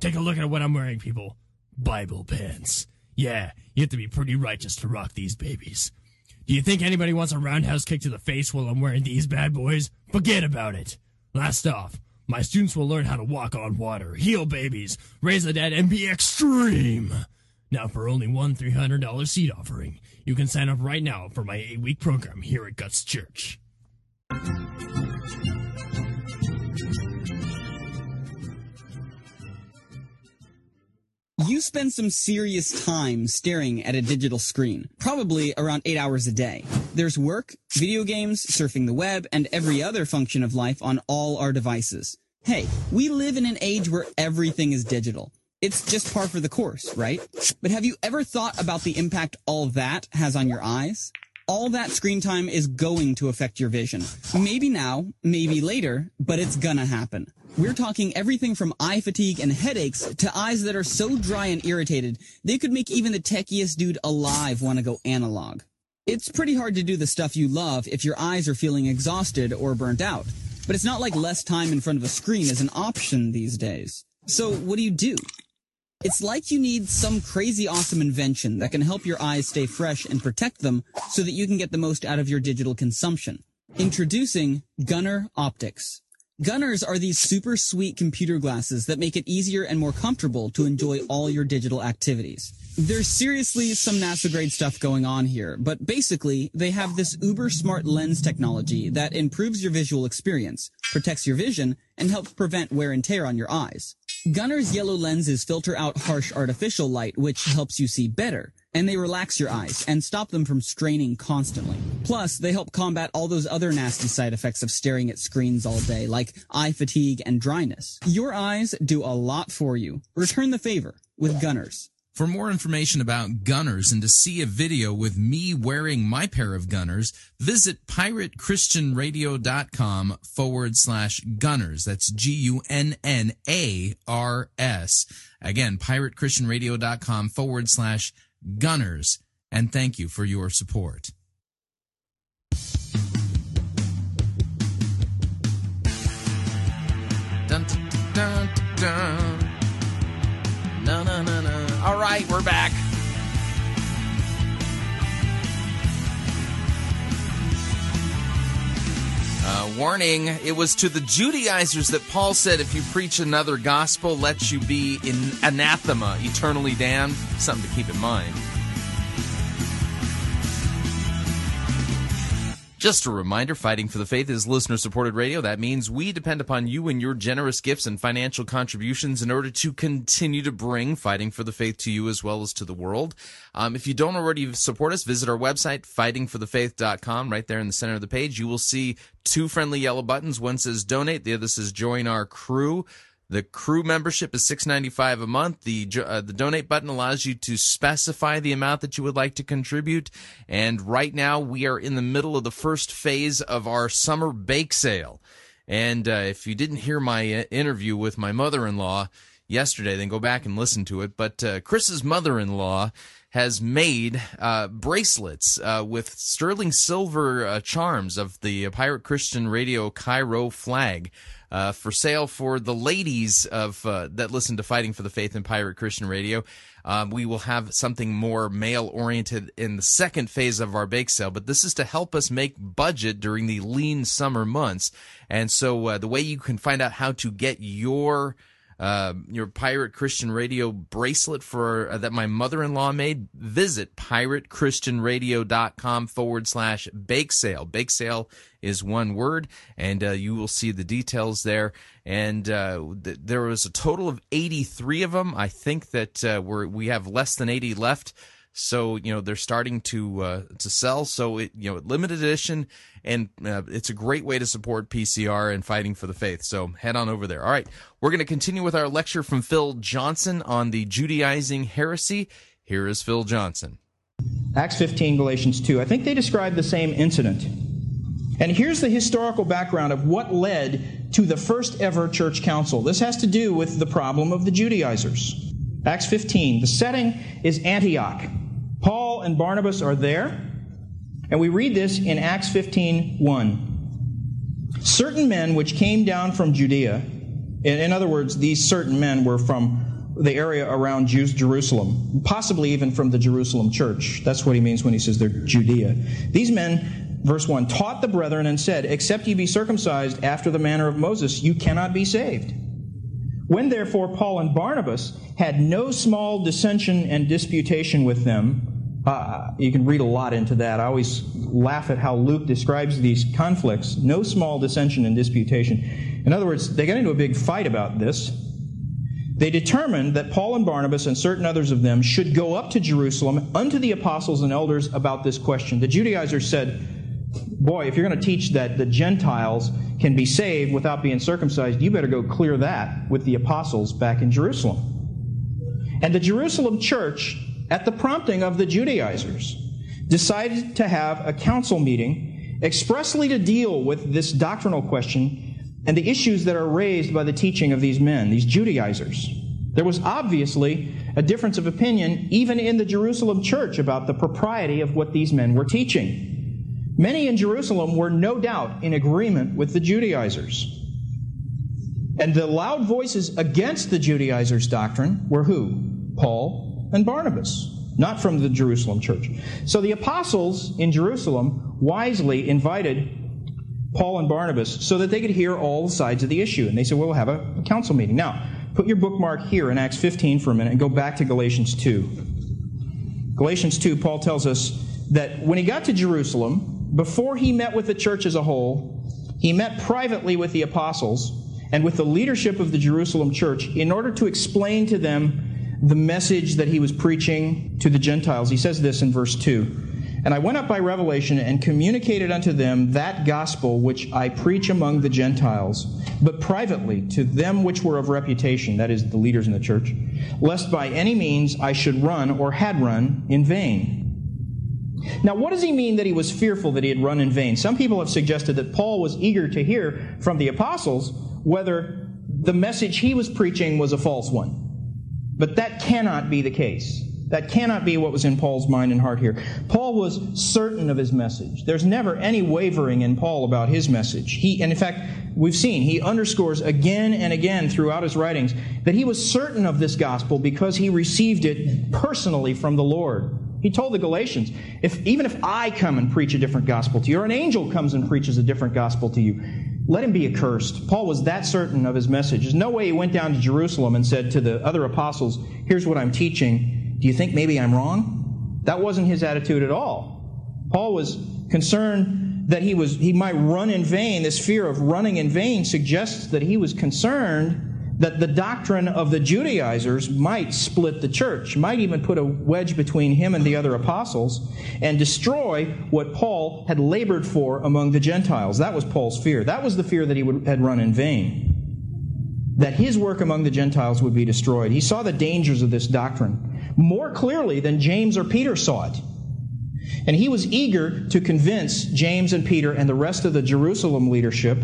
Take a look at what I'm wearing, people. Bible pants. Yeah, you have to be pretty righteous to rock these babies. Do you think anybody wants a roundhouse kick to the face while I'm wearing these bad boys? Forget about it. Last off, my students will learn how to walk on water, heal babies, raise the dead, and be extreme. Now, for only one $300 seed offering, you can sign up right now for my 8-week program here at Guts Church. You spend some serious time staring at a digital screen, probably around 8 hours a day. There's work, video games, surfing the web, and every other function of life on all our devices. Hey, we live in an age where everything is digital. It's just par for the course, right? But have you ever thought about the impact all that has on your eyes? All that screen time is going to affect your vision. Maybe now, maybe later, but it's gonna happen. We're talking everything from eye fatigue and headaches to eyes that are so dry and irritated, they could make even the techiest dude alive want to go analog. It's pretty hard to do the stuff you love if your eyes are feeling exhausted or burnt out. But it's not like less time in front of a screen is an option these days. So what do? It's like you need some crazy awesome invention that can help your eyes stay fresh and protect them so that you can get the most out of your digital consumption. Introducing Gunner Optics. Gunners are these super sweet computer glasses that make it easier and more comfortable to enjoy all your digital activities. There's seriously some NASA-grade stuff going on here, but basically, they have this uber-smart lens technology that improves your visual experience, protects your vision, and helps prevent wear and tear on your eyes. Gunner's yellow lenses filter out harsh artificial light, which helps you see better, and they relax your eyes and stop them from straining constantly. Plus, they help combat all those other nasty side effects of staring at screens all day, like eye fatigue and dryness. Your eyes do a lot for you. Return the favor with Gunners. For more information about Gunners and to see a video with me wearing my pair of Gunners, visit piratechristianradio.com/Gunners. That's GUNNARS. Again, piratechristianradio.com/Gunners. And thank you for your support. Dun, dun, dun, dun. No, no, no, no. All right, we're back. Warning, it was to the Judaizers that Paul said, if you preach another gospel, let you be in anathema, eternally damned. Something to keep in mind. Just a reminder, Fighting for the Faith is listener-supported radio. That means we depend upon you and your generous gifts and financial contributions in order to continue to bring Fighting for the Faith to you as well as to the world. If you don't already support us, visit our website, fightingforthefaith.com. Right there in the center of the page, you will see two friendly yellow buttons. One says Donate, the other says Join Our Crew. The crew membership is $6.95 a month. The donate button allows you to specify the amount that you would like to contribute. And right now we are in the middle of the first phase of our summer bake sale. And if you didn't hear my interview with my mother-in-law yesterday, then go back and listen to it. But Chris's mother-in-law has made bracelets with sterling silver charms of the Pirate Christian Radio Cairo flag. For sale for the ladies of that listen to Fighting for the Faith and Pirate Christian Radio. We will have something more male-oriented in the second phase of our bake sale, but this is to help us make budget during the lean summer months. And so the way you can find out how to get your Pirate Christian Radio bracelet for that my mother-in-law made, visit piratechristianradio.com/bake sale. Bake sale is one word, and you will see the details there. And there was a total of 83 of them. I think that we have less than 80 left. So, you know, they're starting to sell. So, limited edition, and it's a great way to support PCR and Fighting for the Faith. So head on over there. All right, we're going to continue with our lecture from Phil Johnson on the Judaizing heresy. Here is Phil Johnson. Acts 15, Galatians 2. I think they describe the same incident. And here's the historical background of what led to the first ever church council. This has to do with the problem of the Judaizers. Acts 15. The setting is Antioch. Paul and Barnabas are there, and we read this in Acts 15:1. Certain men which came down from Judea, in other words, these certain men were from the area around Jerusalem, possibly even from the Jerusalem church. That's what he means when he says they're Judea. These men, verse 1, taught the brethren and said, Except ye be circumcised after the manner of Moses, you cannot be saved. When therefore Paul and Barnabas had no small dissension and disputation with them, you can read a lot into that. I always laugh at how Luke describes these conflicts. No small dissension and disputation. In other words, they got into a big fight about this. They determined that Paul and Barnabas and certain others of them should go up to Jerusalem unto the apostles and elders about this question. The Judaizers said, boy, if you're going to teach that the Gentiles can be saved without being circumcised, you better go clear that with the apostles back in Jerusalem. And the Jerusalem church, at the prompting of the Judaizers, decided to have a council meeting expressly to deal with this doctrinal question and the issues that are raised by the teaching of these men, these Judaizers. There was obviously a difference of opinion even in the Jerusalem church about the propriety of what these men were teaching. Many in Jerusalem were no doubt in agreement with the Judaizers. And the loud voices against the Judaizers' doctrine were who? Paul and Barnabas, not from the Jerusalem church. So the apostles in Jerusalem wisely invited Paul and Barnabas so that they could hear all sides of the issue. And they said, well, we'll have a council meeting. Now, put your bookmark here in Acts 15 for a minute and go back to Galatians 2. Galatians 2, Paul tells us that when he got to Jerusalem, before he met with the church as a whole, he met privately with the apostles and with the leadership of the Jerusalem church in order to explain to them the message that he was preaching to the Gentiles. He says this in verse 2, "And I went up by revelation and communicated unto them that gospel which I preach among the Gentiles, but privately to them which were of reputation," that is, the leaders in the church, "lest by any means I should run or had run in vain." Now, what does he mean that he was fearful that he had run in vain? Some people have suggested that Paul was eager to hear from the apostles whether the message he was preaching was a false one. But that cannot be the case. That cannot be what was in Paul's mind and heart here. Paul was certain of his message. There's never any wavering in Paul about his message. And in fact, we've seen, he underscores again and again throughout his writings that he was certain of this gospel because he received it personally from the Lord. He told the Galatians, even if I come and preach a different gospel to you, or an angel comes and preaches a different gospel to you, let him be accursed. Paul was that certain of his message. There's no way he went down to Jerusalem and said to the other apostles, here's what I'm teaching. Do you think maybe I'm wrong? That wasn't his attitude at all. Paul was concerned that he might run in vain. This fear of running in vain suggests that he was concerned that the doctrine of the Judaizers might split the church, might even put a wedge between him and the other apostles, and destroy what Paul had labored for among the Gentiles. That was Paul's fear. That was the fear that he had run in vain, that his work among the Gentiles would be destroyed. He saw the dangers of this doctrine more clearly than James or Peter saw it. And he was eager to convince James and Peter and the rest of the Jerusalem leadership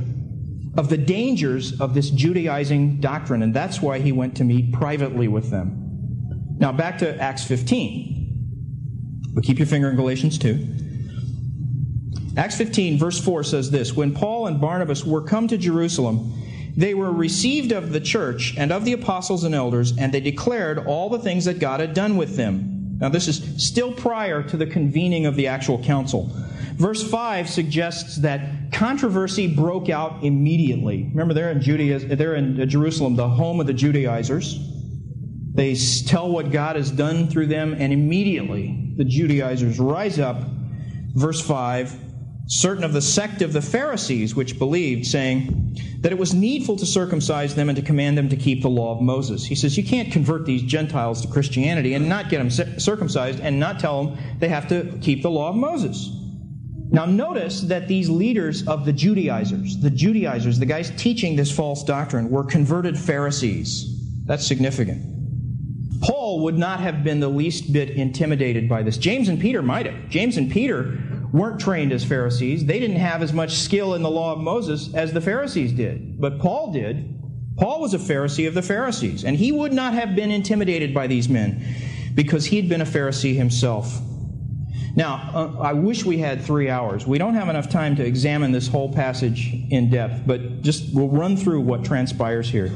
of the dangers of this Judaizing doctrine, and that's why he went to meet privately with them. Now back to Acts 15. But keep your finger in Galatians 2. Acts 15, verse 4 says this, "When Paul and Barnabas were come to Jerusalem, they were received of the church and of the apostles and elders, and they declared all the things that God had done with them." Now this is still prior to the convening of the actual council. Verse 5 suggests that controversy broke out immediately. Remember, they're in Jerusalem, the home of the Judaizers. They tell what God has done through them, and immediately the Judaizers rise up. Verse 5, "Certain of the sect of the Pharisees which believed, saying that it was needful to circumcise them and to command them to keep the law of Moses." He says you can't convert these Gentiles to Christianity and not get them circumcised and not tell them they have to keep the law of Moses. Now notice that these leaders of the Judaizers, the guys teaching this false doctrine, were converted Pharisees. That's significant. Paul would not have been the least bit intimidated by this. James and Peter might have. James and Peter weren't trained as Pharisees. They didn't have as much skill in the law of Moses as the Pharisees did. But Paul did. Paul was a Pharisee of the Pharisees, and he would not have been intimidated by these men because he'd been a Pharisee himself. Now, I wish we had 3 hours. We don't have enough time to examine this whole passage in depth, but just we'll run through what transpires here.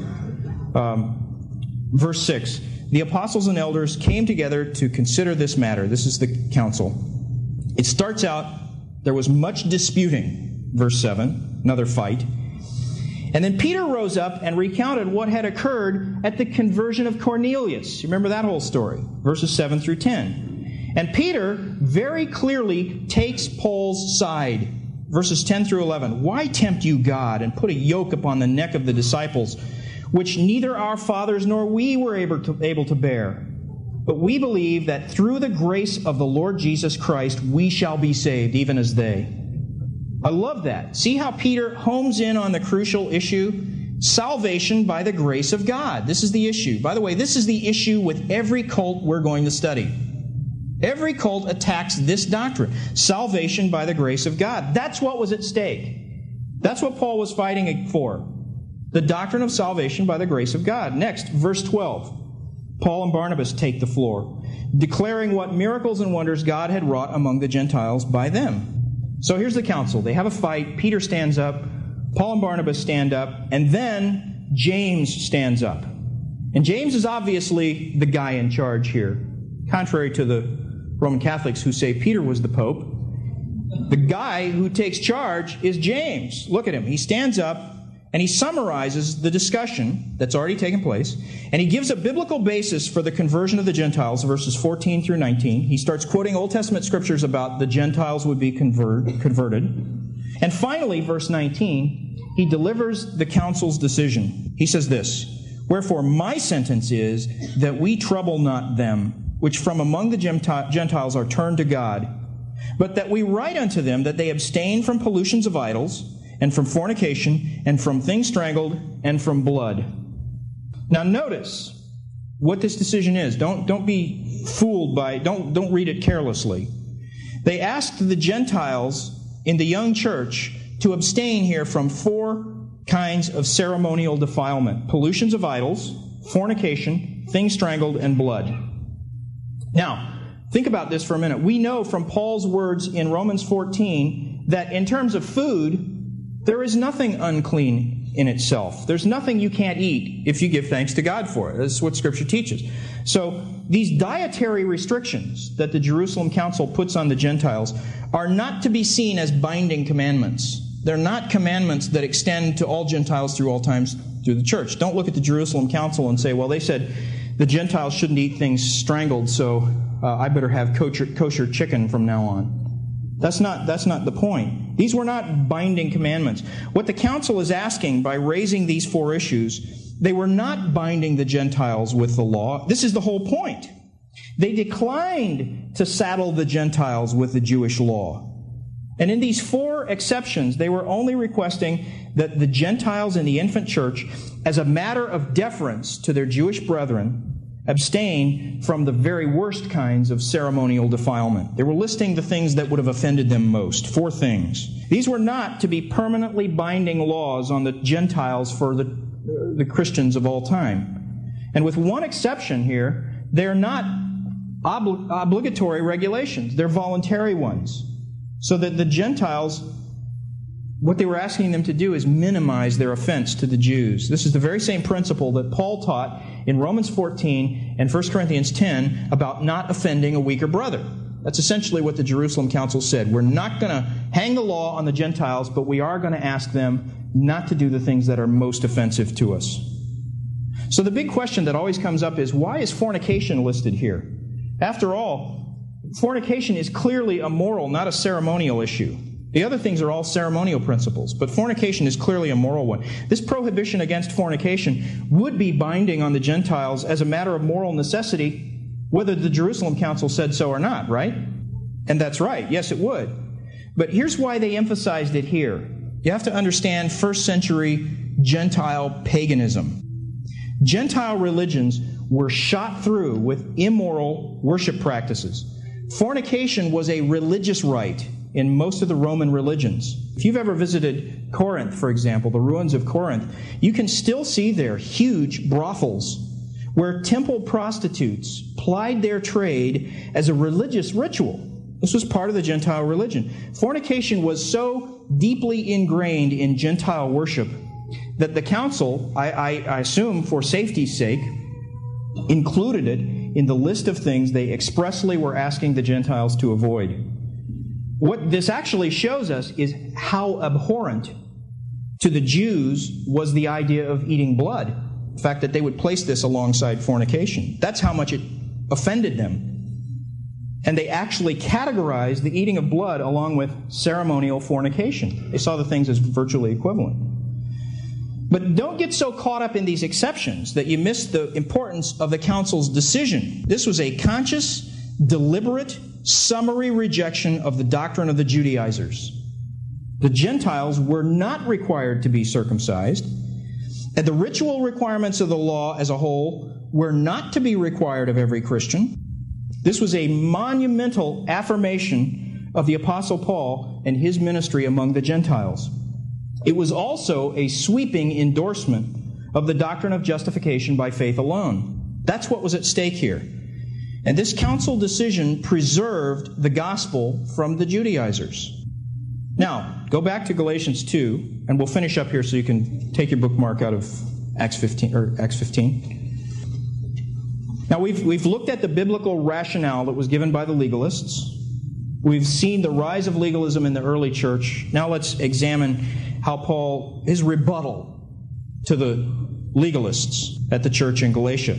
Verse 6, "The apostles and elders came together to consider this matter." This is the council. It starts out, there was much disputing, verse 7, another fight. "And then Peter rose up and recounted what had occurred at the conversion of Cornelius." You remember that whole story, verses 7 through 10. And Peter very clearly takes Paul's side. Verses 10 through 11. "Why tempt you God and put a yoke upon the neck of the disciples, which neither our fathers nor we were able to bear? But we believe that through the grace of the Lord Jesus Christ we shall be saved, even as they." I love that. See how Peter homes in on the crucial issue? Salvation by the grace of God. This is the issue. By the way, this is the issue with every cult we're going to study. Every cult attacks this doctrine, salvation by the grace of God. That's what was at stake. That's what Paul was fighting for, the doctrine of salvation by the grace of God. Next, verse 12, Paul and Barnabas take the floor, declaring what miracles and wonders God had wrought among the Gentiles by them. So here's the council. They have a fight. Peter stands up. Paul and Barnabas stand up. And then James stands up. And James is obviously the guy in charge here. Contrary to the Roman Catholics who say Peter was the Pope, the guy who takes charge is James. Look at him. He stands up and he summarizes the discussion that's already taken place. And he gives a biblical basis for the conversion of the Gentiles, verses 14 through 19. He starts quoting Old Testament scriptures about the Gentiles would be converted. And finally, verse 19, he delivers the council's decision. He says this, "Wherefore my sentence is that we trouble not them, which from among the Gentiles are turned to God, but that we write unto them that they abstain from pollutions of idols, and from fornication, and from things strangled, and from blood." Now notice what this decision is. Don't be fooled by it. Don't read it carelessly. They asked the Gentiles in the young church to abstain here from 4 kinds of ceremonial defilement: pollutions of idols, fornication, things strangled, and blood. Now, think about this for a minute. We know from Paul's words in Romans 14 that in terms of food, there is nothing unclean in itself. There's nothing you can't eat if you give thanks to God for it. That's what Scripture teaches. So these dietary restrictions that the Jerusalem Council puts on the Gentiles are not to be seen as binding commandments. They're not commandments that extend to all Gentiles through all times through the church. Don't look at the Jerusalem Council and say, well, they said the Gentiles shouldn't eat things strangled, so I better have kosher chicken from now on. That's not the point. These were not binding commandments. What the council is asking by raising these 4 issues, they were not binding the Gentiles with the law. This is the whole point. They declined to saddle the Gentiles with the Jewish law. And in these 4 exceptions, they were only requesting that the Gentiles in the infant church, as a matter of deference to their Jewish brethren, abstain from the very worst kinds of ceremonial defilement. They were listing the things that would have offended them most. 4 things. These were not to be permanently binding laws on the Gentiles for the Christians of all time. And with one exception here, they're not obligatory regulations. They're voluntary ones. So that the Gentiles, what they were asking them to do is minimize their offense to the Jews. This is the very same principle that Paul taught in Romans 14 and 1 Corinthians 10 about not offending a weaker brother. That's essentially what the Jerusalem Council said. We're not going to hang the law on the Gentiles, but we are going to ask them not to do the things that are most offensive to us. So the big question that always comes up is, why is fornication listed here? After all, fornication is clearly a moral, not a ceremonial issue. The other things are all ceremonial principles, but fornication is clearly a moral one. This prohibition against fornication would be binding on the Gentiles as a matter of moral necessity, whether the Jerusalem Council said so or not, right? And that's right. Yes, it would. But here's why they emphasized it here. You have to understand first century Gentile paganism. Gentile religions were shot through with immoral worship practices. Fornication was a religious rite in most of the Roman religions. If you've ever visited Corinth, for example, the ruins of Corinth, you can still see there huge brothels where temple prostitutes plied their trade as a religious ritual. This was part of the Gentile religion. Fornication was so deeply ingrained in Gentile worship that the council, I assume for safety's sake, included it in the list of things they expressly were asking the Gentiles to avoid. What this actually shows us is how abhorrent to the Jews was the idea of eating blood. The fact that they would place this alongside fornication. That's how much it offended them. And they actually categorized the eating of blood along with ceremonial fornication. They saw the things as virtually equivalent. But don't get so caught up in these exceptions that you miss the importance of the council's decision. This was a conscious, deliberate, summary rejection of the doctrine of the Judaizers. The Gentiles were not required to be circumcised, and the ritual requirements of the law as a whole were not to be required of every Christian. This was a monumental affirmation of the Apostle Paul and his ministry among the Gentiles. It was also a sweeping endorsement of the doctrine of justification by faith alone. That's what was at stake here. And this council decision preserved the gospel from the Judaizers. Now, go back to Galatians 2, and we'll finish up here so you can take your bookmark out of Acts 15. Now, we've looked at the biblical rationale that was given by the legalists. We've seen the rise of legalism in the early church. Now let's examine how Paul, his rebuttal to the legalists at the church in Galatia.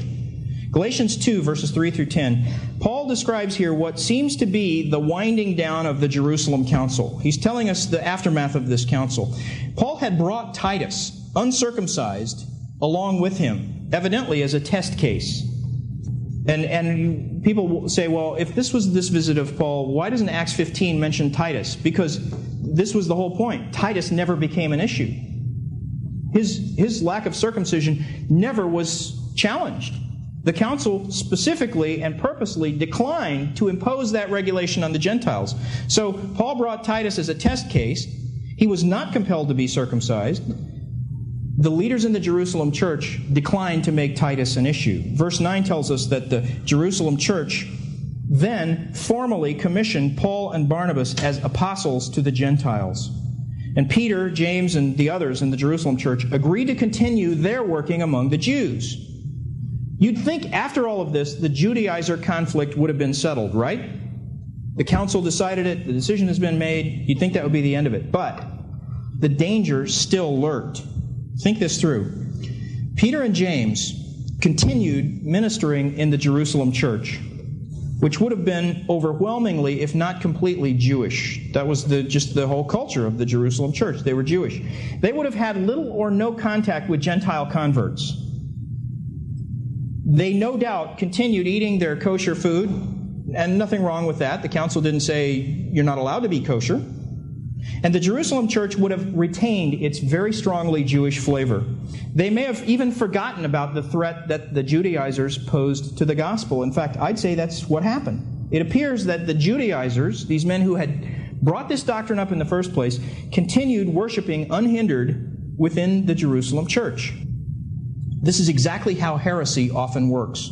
Galatians 2, verses 3 through 10, Paul describes here what seems to be the winding down of the Jerusalem Council. He's telling us the aftermath of this council. Paul had brought Titus, uncircumcised, along with him, evidently as a test case. And people say, well, if this was this visit of Paul, why doesn't Acts 15 mention Titus? Because this was the whole point. Titus never became an issue. His lack of circumcision never was challenged. The council specifically and purposely declined to impose that regulation on the Gentiles. So Paul brought Titus as a test case. He was not compelled to be circumcised. The leaders in the Jerusalem church declined to make Titus an issue. Verse 9 tells us that the Jerusalem church then formally commissioned Paul and Barnabas as apostles to the Gentiles. And Peter, James, and the others in the Jerusalem church agreed to continue their working among the Jews. You'd think after all of this, the Judaizer conflict would have been settled, right? The council decided it, the decision has been made, you'd think that would be the end of it. But the danger still lurked. Think this through. Peter and James continued ministering in the Jerusalem church, which would have been overwhelmingly, if not completely, Jewish. That was just the whole culture of the Jerusalem church. They were Jewish. They would have had little or no contact with Gentile converts. They no doubt continued eating their kosher food, and nothing wrong with that. The council didn't say, you're not allowed to be kosher. And the Jerusalem church would have retained its very strongly Jewish flavor. They may have even forgotten about the threat that the Judaizers posed to the gospel. In fact, I'd say that's what happened. It appears that the Judaizers, these men who had brought this doctrine up in the first place, continued worshiping unhindered within the Jerusalem church. This is exactly how heresy often works.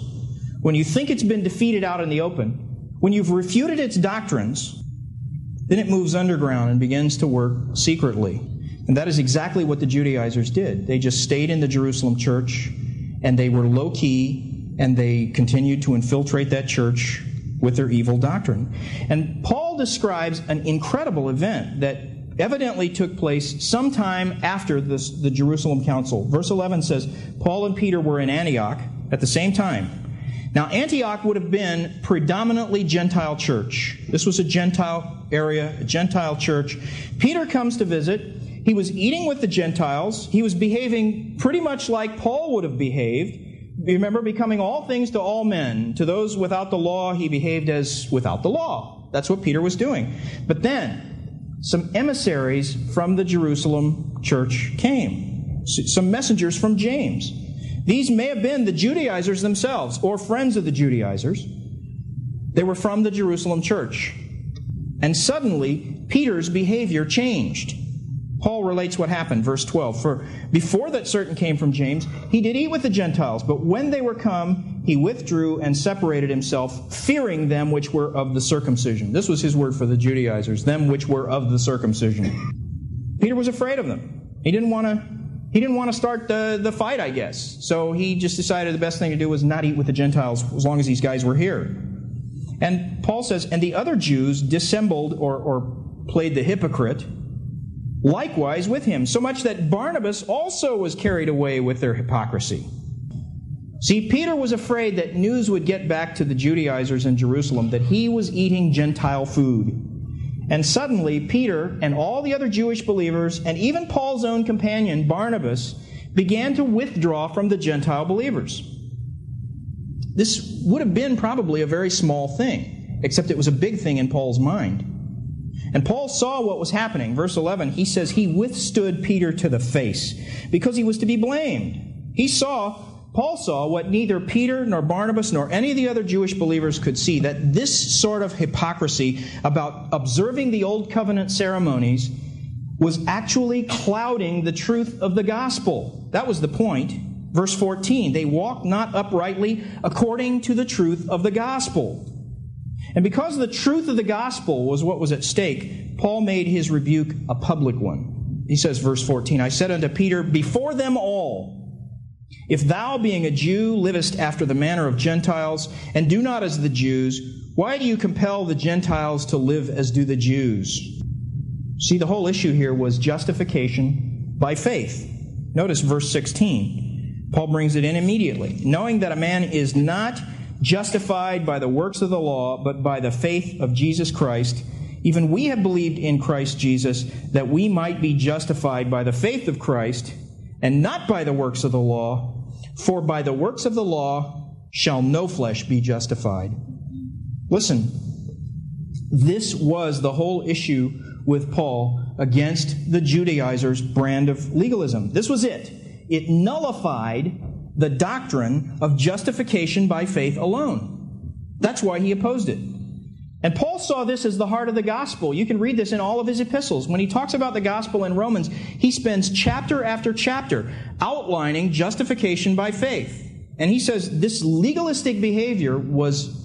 When you think it's been defeated out in the open, when you've refuted its doctrines, then it moves underground and begins to work secretly. And that is exactly what the Judaizers did. They just stayed in the Jerusalem church, and they were low-key, and they continued to infiltrate that church with their evil doctrine. And Paul describes an incredible event that evidently took place sometime after the Jerusalem Council. Verse 11 says, Paul and Peter were in Antioch at the same time. Now, Antioch would have been predominantly Gentile church. This was a Gentile area, a Gentile church. Peter comes to visit. He was eating with the Gentiles. He was behaving pretty much like Paul would have behaved. Remember, becoming all things to all men. To those without the law, he behaved as without the law. That's what Peter was doing. But then, some emissaries from the Jerusalem church came. Some messengers from James. These may have been the Judaizers themselves, or friends of the Judaizers. They were from the Jerusalem church. And suddenly, Peter's behavior changed. Paul relates what happened, verse 12. For before that certain came from James, he did eat with the Gentiles, but when they were come, he withdrew and separated himself, fearing them which were of the circumcision. This was his word for the Judaizers, them which were of the circumcision. Peter was afraid of them. He didn't want to start the fight, I guess. So he just decided the best thing to do was not eat with the Gentiles as long as these guys were here. And Paul says, and the other Jews dissembled or played the hypocrite, likewise with him, so much that Barnabas also was carried away with their hypocrisy. See, Peter was afraid that news would get back to the Judaizers in Jerusalem that he was eating Gentile food. And suddenly, Peter and all the other Jewish believers, and even Paul's own companion, Barnabas, began to withdraw from the Gentile believers. This would have been probably a very small thing, except it was a big thing in Paul's mind. And Paul saw what was happening. Verse 11, he says, he withstood Peter to the face, because he was to be blamed. Paul saw what neither Peter nor Barnabas nor any of the other Jewish believers could see, that this sort of hypocrisy about observing the Old Covenant ceremonies was actually clouding the truth of the gospel. That was the point. Verse 14, they walked not uprightly according to the truth of the gospel. And because the truth of the gospel was what was at stake, Paul made his rebuke a public one. He says, verse 14, I said unto Peter, before them all, if thou, being a Jew, livest after the manner of Gentiles, and do not as the Jews, why do you compel the Gentiles to live as do the Jews? See, the whole issue here was justification by faith. Notice verse 16. Paul brings it in immediately. Knowing that a man is not justified by the works of the law, but by the faith of Jesus Christ, even we have believed in Christ Jesus, that we might be justified by the faith of Christ, and not by the works of the law, for by the works of the law shall no flesh be justified. Listen, this was the whole issue with Paul against the Judaizers' brand of legalism. This was it. It nullified the doctrine of justification by faith alone. That's why he opposed it. And Paul saw this as the heart of the gospel. You can read this in all of his epistles. When he talks about the gospel in Romans, he spends chapter after chapter outlining justification by faith. And he says this legalistic behavior was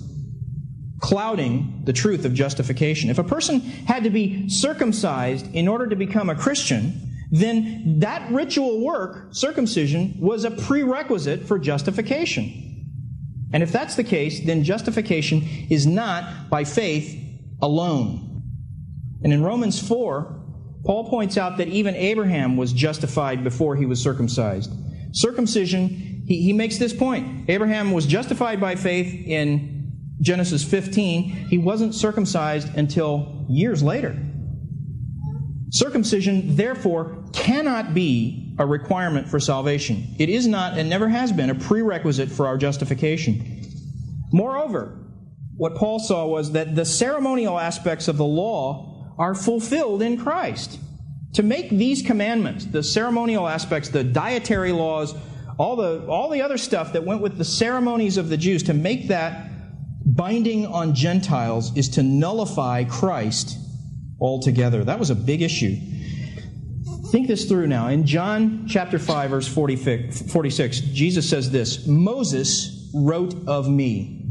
clouding the truth of justification. If a person had to be circumcised in order to become a Christian, then that ritual work, circumcision, was a prerequisite for justification. And if that's the case, then justification is not by faith alone. And in Romans 4, Paul points out that even Abraham was justified before he was circumcised. Circumcision, he makes this point. Abraham was justified by faith in Genesis 15. He wasn't circumcised until years later. Circumcision, therefore, cannot be a requirement for salvation. It is not, and never has been, a prerequisite for our justification. Moreover, what Paul saw was that the ceremonial aspects of the law are fulfilled in Christ. To make these commandments, the ceremonial aspects, the dietary laws, all the other stuff that went with the ceremonies of the Jews, to make that binding on Gentiles is to nullify Christ altogether. That was a big issue. Think this through now. In John chapter 5, verse 46, Jesus says this, Moses wrote of me.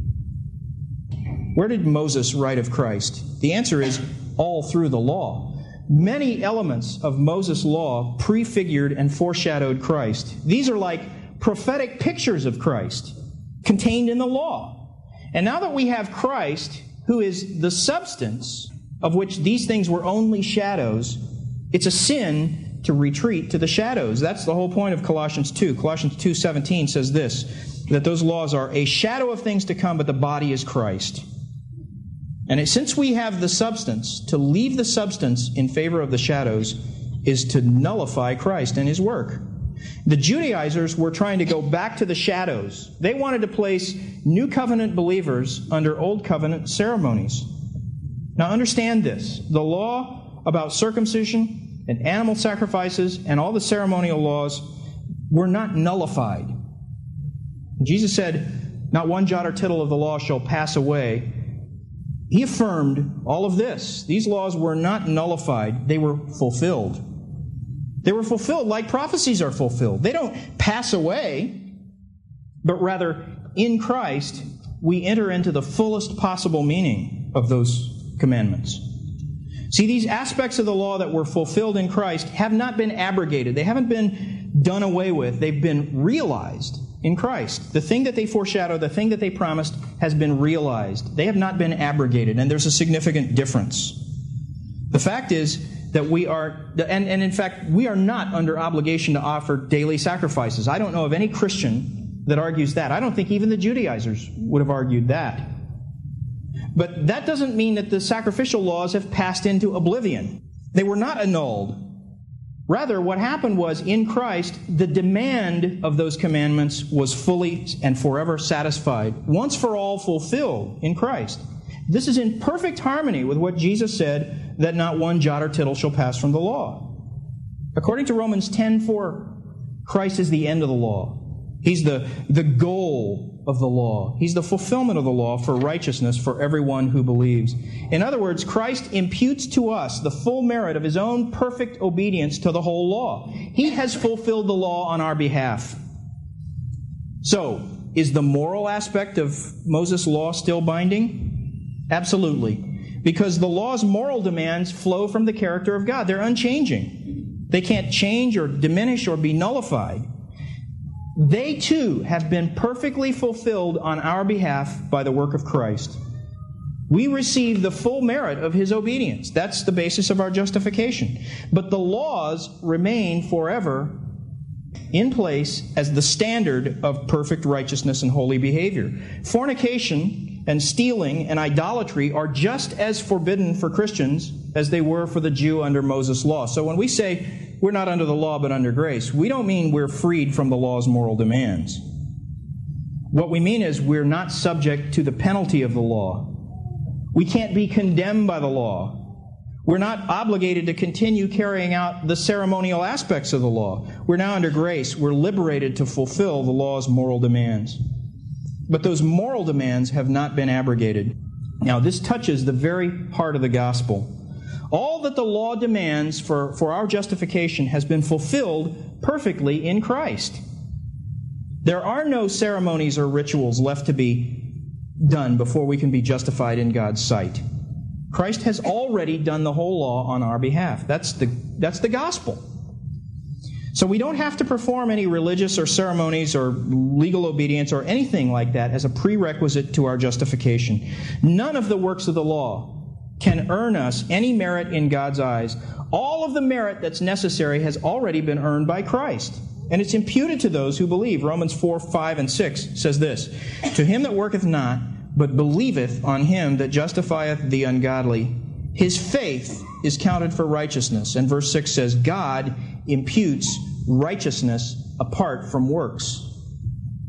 Where did Moses write of Christ? The answer is all through the law. Many elements of Moses' law prefigured and foreshadowed Christ. These are like prophetic pictures of Christ contained in the law. And now that we have Christ, who is the substance of which these things were only shadows, it's a sin to retreat to the shadows. That's the whole point of Colossians 2. Colossians 2:17 says this, that those laws are a shadow of things to come, but the body is Christ. And since we have the substance, to leave the substance in favor of the shadows is to nullify Christ and His work. The Judaizers were trying to go back to the shadows. They wanted to place New Covenant believers under Old Covenant ceremonies. Now understand this. The law about circumcision and animal sacrifices and all the ceremonial laws were not nullified. Jesus said, not one jot or tittle of the law shall pass away. He affirmed all of this. These laws were not nullified. They were fulfilled. They were fulfilled like prophecies are fulfilled. They don't pass away, but rather in Christ we enter into the fullest possible meaning of those commandments. See, these aspects of the law that were fulfilled in Christ have not been abrogated. They haven't been done away with. They've been realized in Christ. The thing that they foreshadowed, the thing that they promised, has been realized. They have not been abrogated, and there's a significant difference. The fact is that we are, and in fact, we are not under obligation to offer daily sacrifices. I don't know of any Christian that argues that. I don't think even the Judaizers would have argued that. But that doesn't mean that the sacrificial laws have passed into oblivion. They were not annulled. Rather, what happened was, in Christ, the demand of those commandments was fully and forever satisfied, once for all fulfilled in Christ. This is in perfect harmony with what Jesus said, that not one jot or tittle shall pass from the law. According to Romans 10:4, Christ is the end of the law. He's the goal of the law. He's the fulfillment of the law for righteousness for everyone who believes. In other words, Christ imputes to us the full merit of His own perfect obedience to the whole law. He has fulfilled the law on our behalf. So, is the moral aspect of Moses' law still binding? Absolutely. Because the law's moral demands flow from the character of God. They're unchanging. They can't change or diminish or be nullified. They too have been perfectly fulfilled on our behalf by the work of Christ. We receive the full merit of His obedience. That's the basis of our justification. But the laws remain forever in place as the standard of perfect righteousness and holy behavior. Fornication and stealing and idolatry are just as forbidden for Christians as they were for the Jew under Moses' law. So when we say we're not under the law but under grace, we don't mean we're freed from the law's moral demands. What we mean is we're not subject to the penalty of the law. We can't be condemned by the law. We're not obligated to continue carrying out the ceremonial aspects of the law. We're now under grace. We're liberated to fulfill the law's moral demands. But those moral demands have not been abrogated. Now, this touches the very heart of the gospel. All that the law demands for our justification has been fulfilled perfectly in Christ. There are no ceremonies or rituals left to be done before we can be justified in God's sight. Christ has already done the whole law on our behalf. That's the gospel. So we don't have to perform any religious or ceremonies or legal obedience or anything like that as a prerequisite to our justification. None of the works of the law can earn us any merit in God's eyes. All of the merit that's necessary has already been earned by Christ. And it's imputed to those who believe. Romans 4, 5, and 6 says this, "To him that worketh not, but believeth on him that justifieth the ungodly, his faith is counted for righteousness." And verse 6 says, "God imputes righteousness apart from works."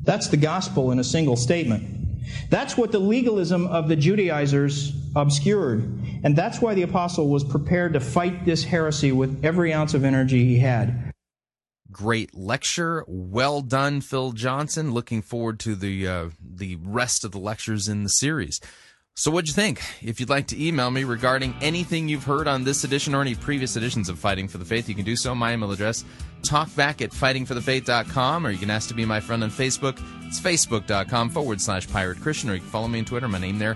That's the gospel in a single statement. That's what the legalism of the Judaizers obscured. And that's why the apostle was prepared to fight this heresy with every ounce of energy he had. Great lecture. Well done, Phil Johnson. Looking forward to the rest of the lectures in the series. So what'd you think? If you'd like to email me regarding anything you've heard on this edition or any previous editions of Fighting for the Faith, you can do so. My email address, talkback@fightingforthefaith.com, or you can ask to be my friend on Facebook. It's facebook.com/Pirate Christian, or you can follow me on Twitter. My name there,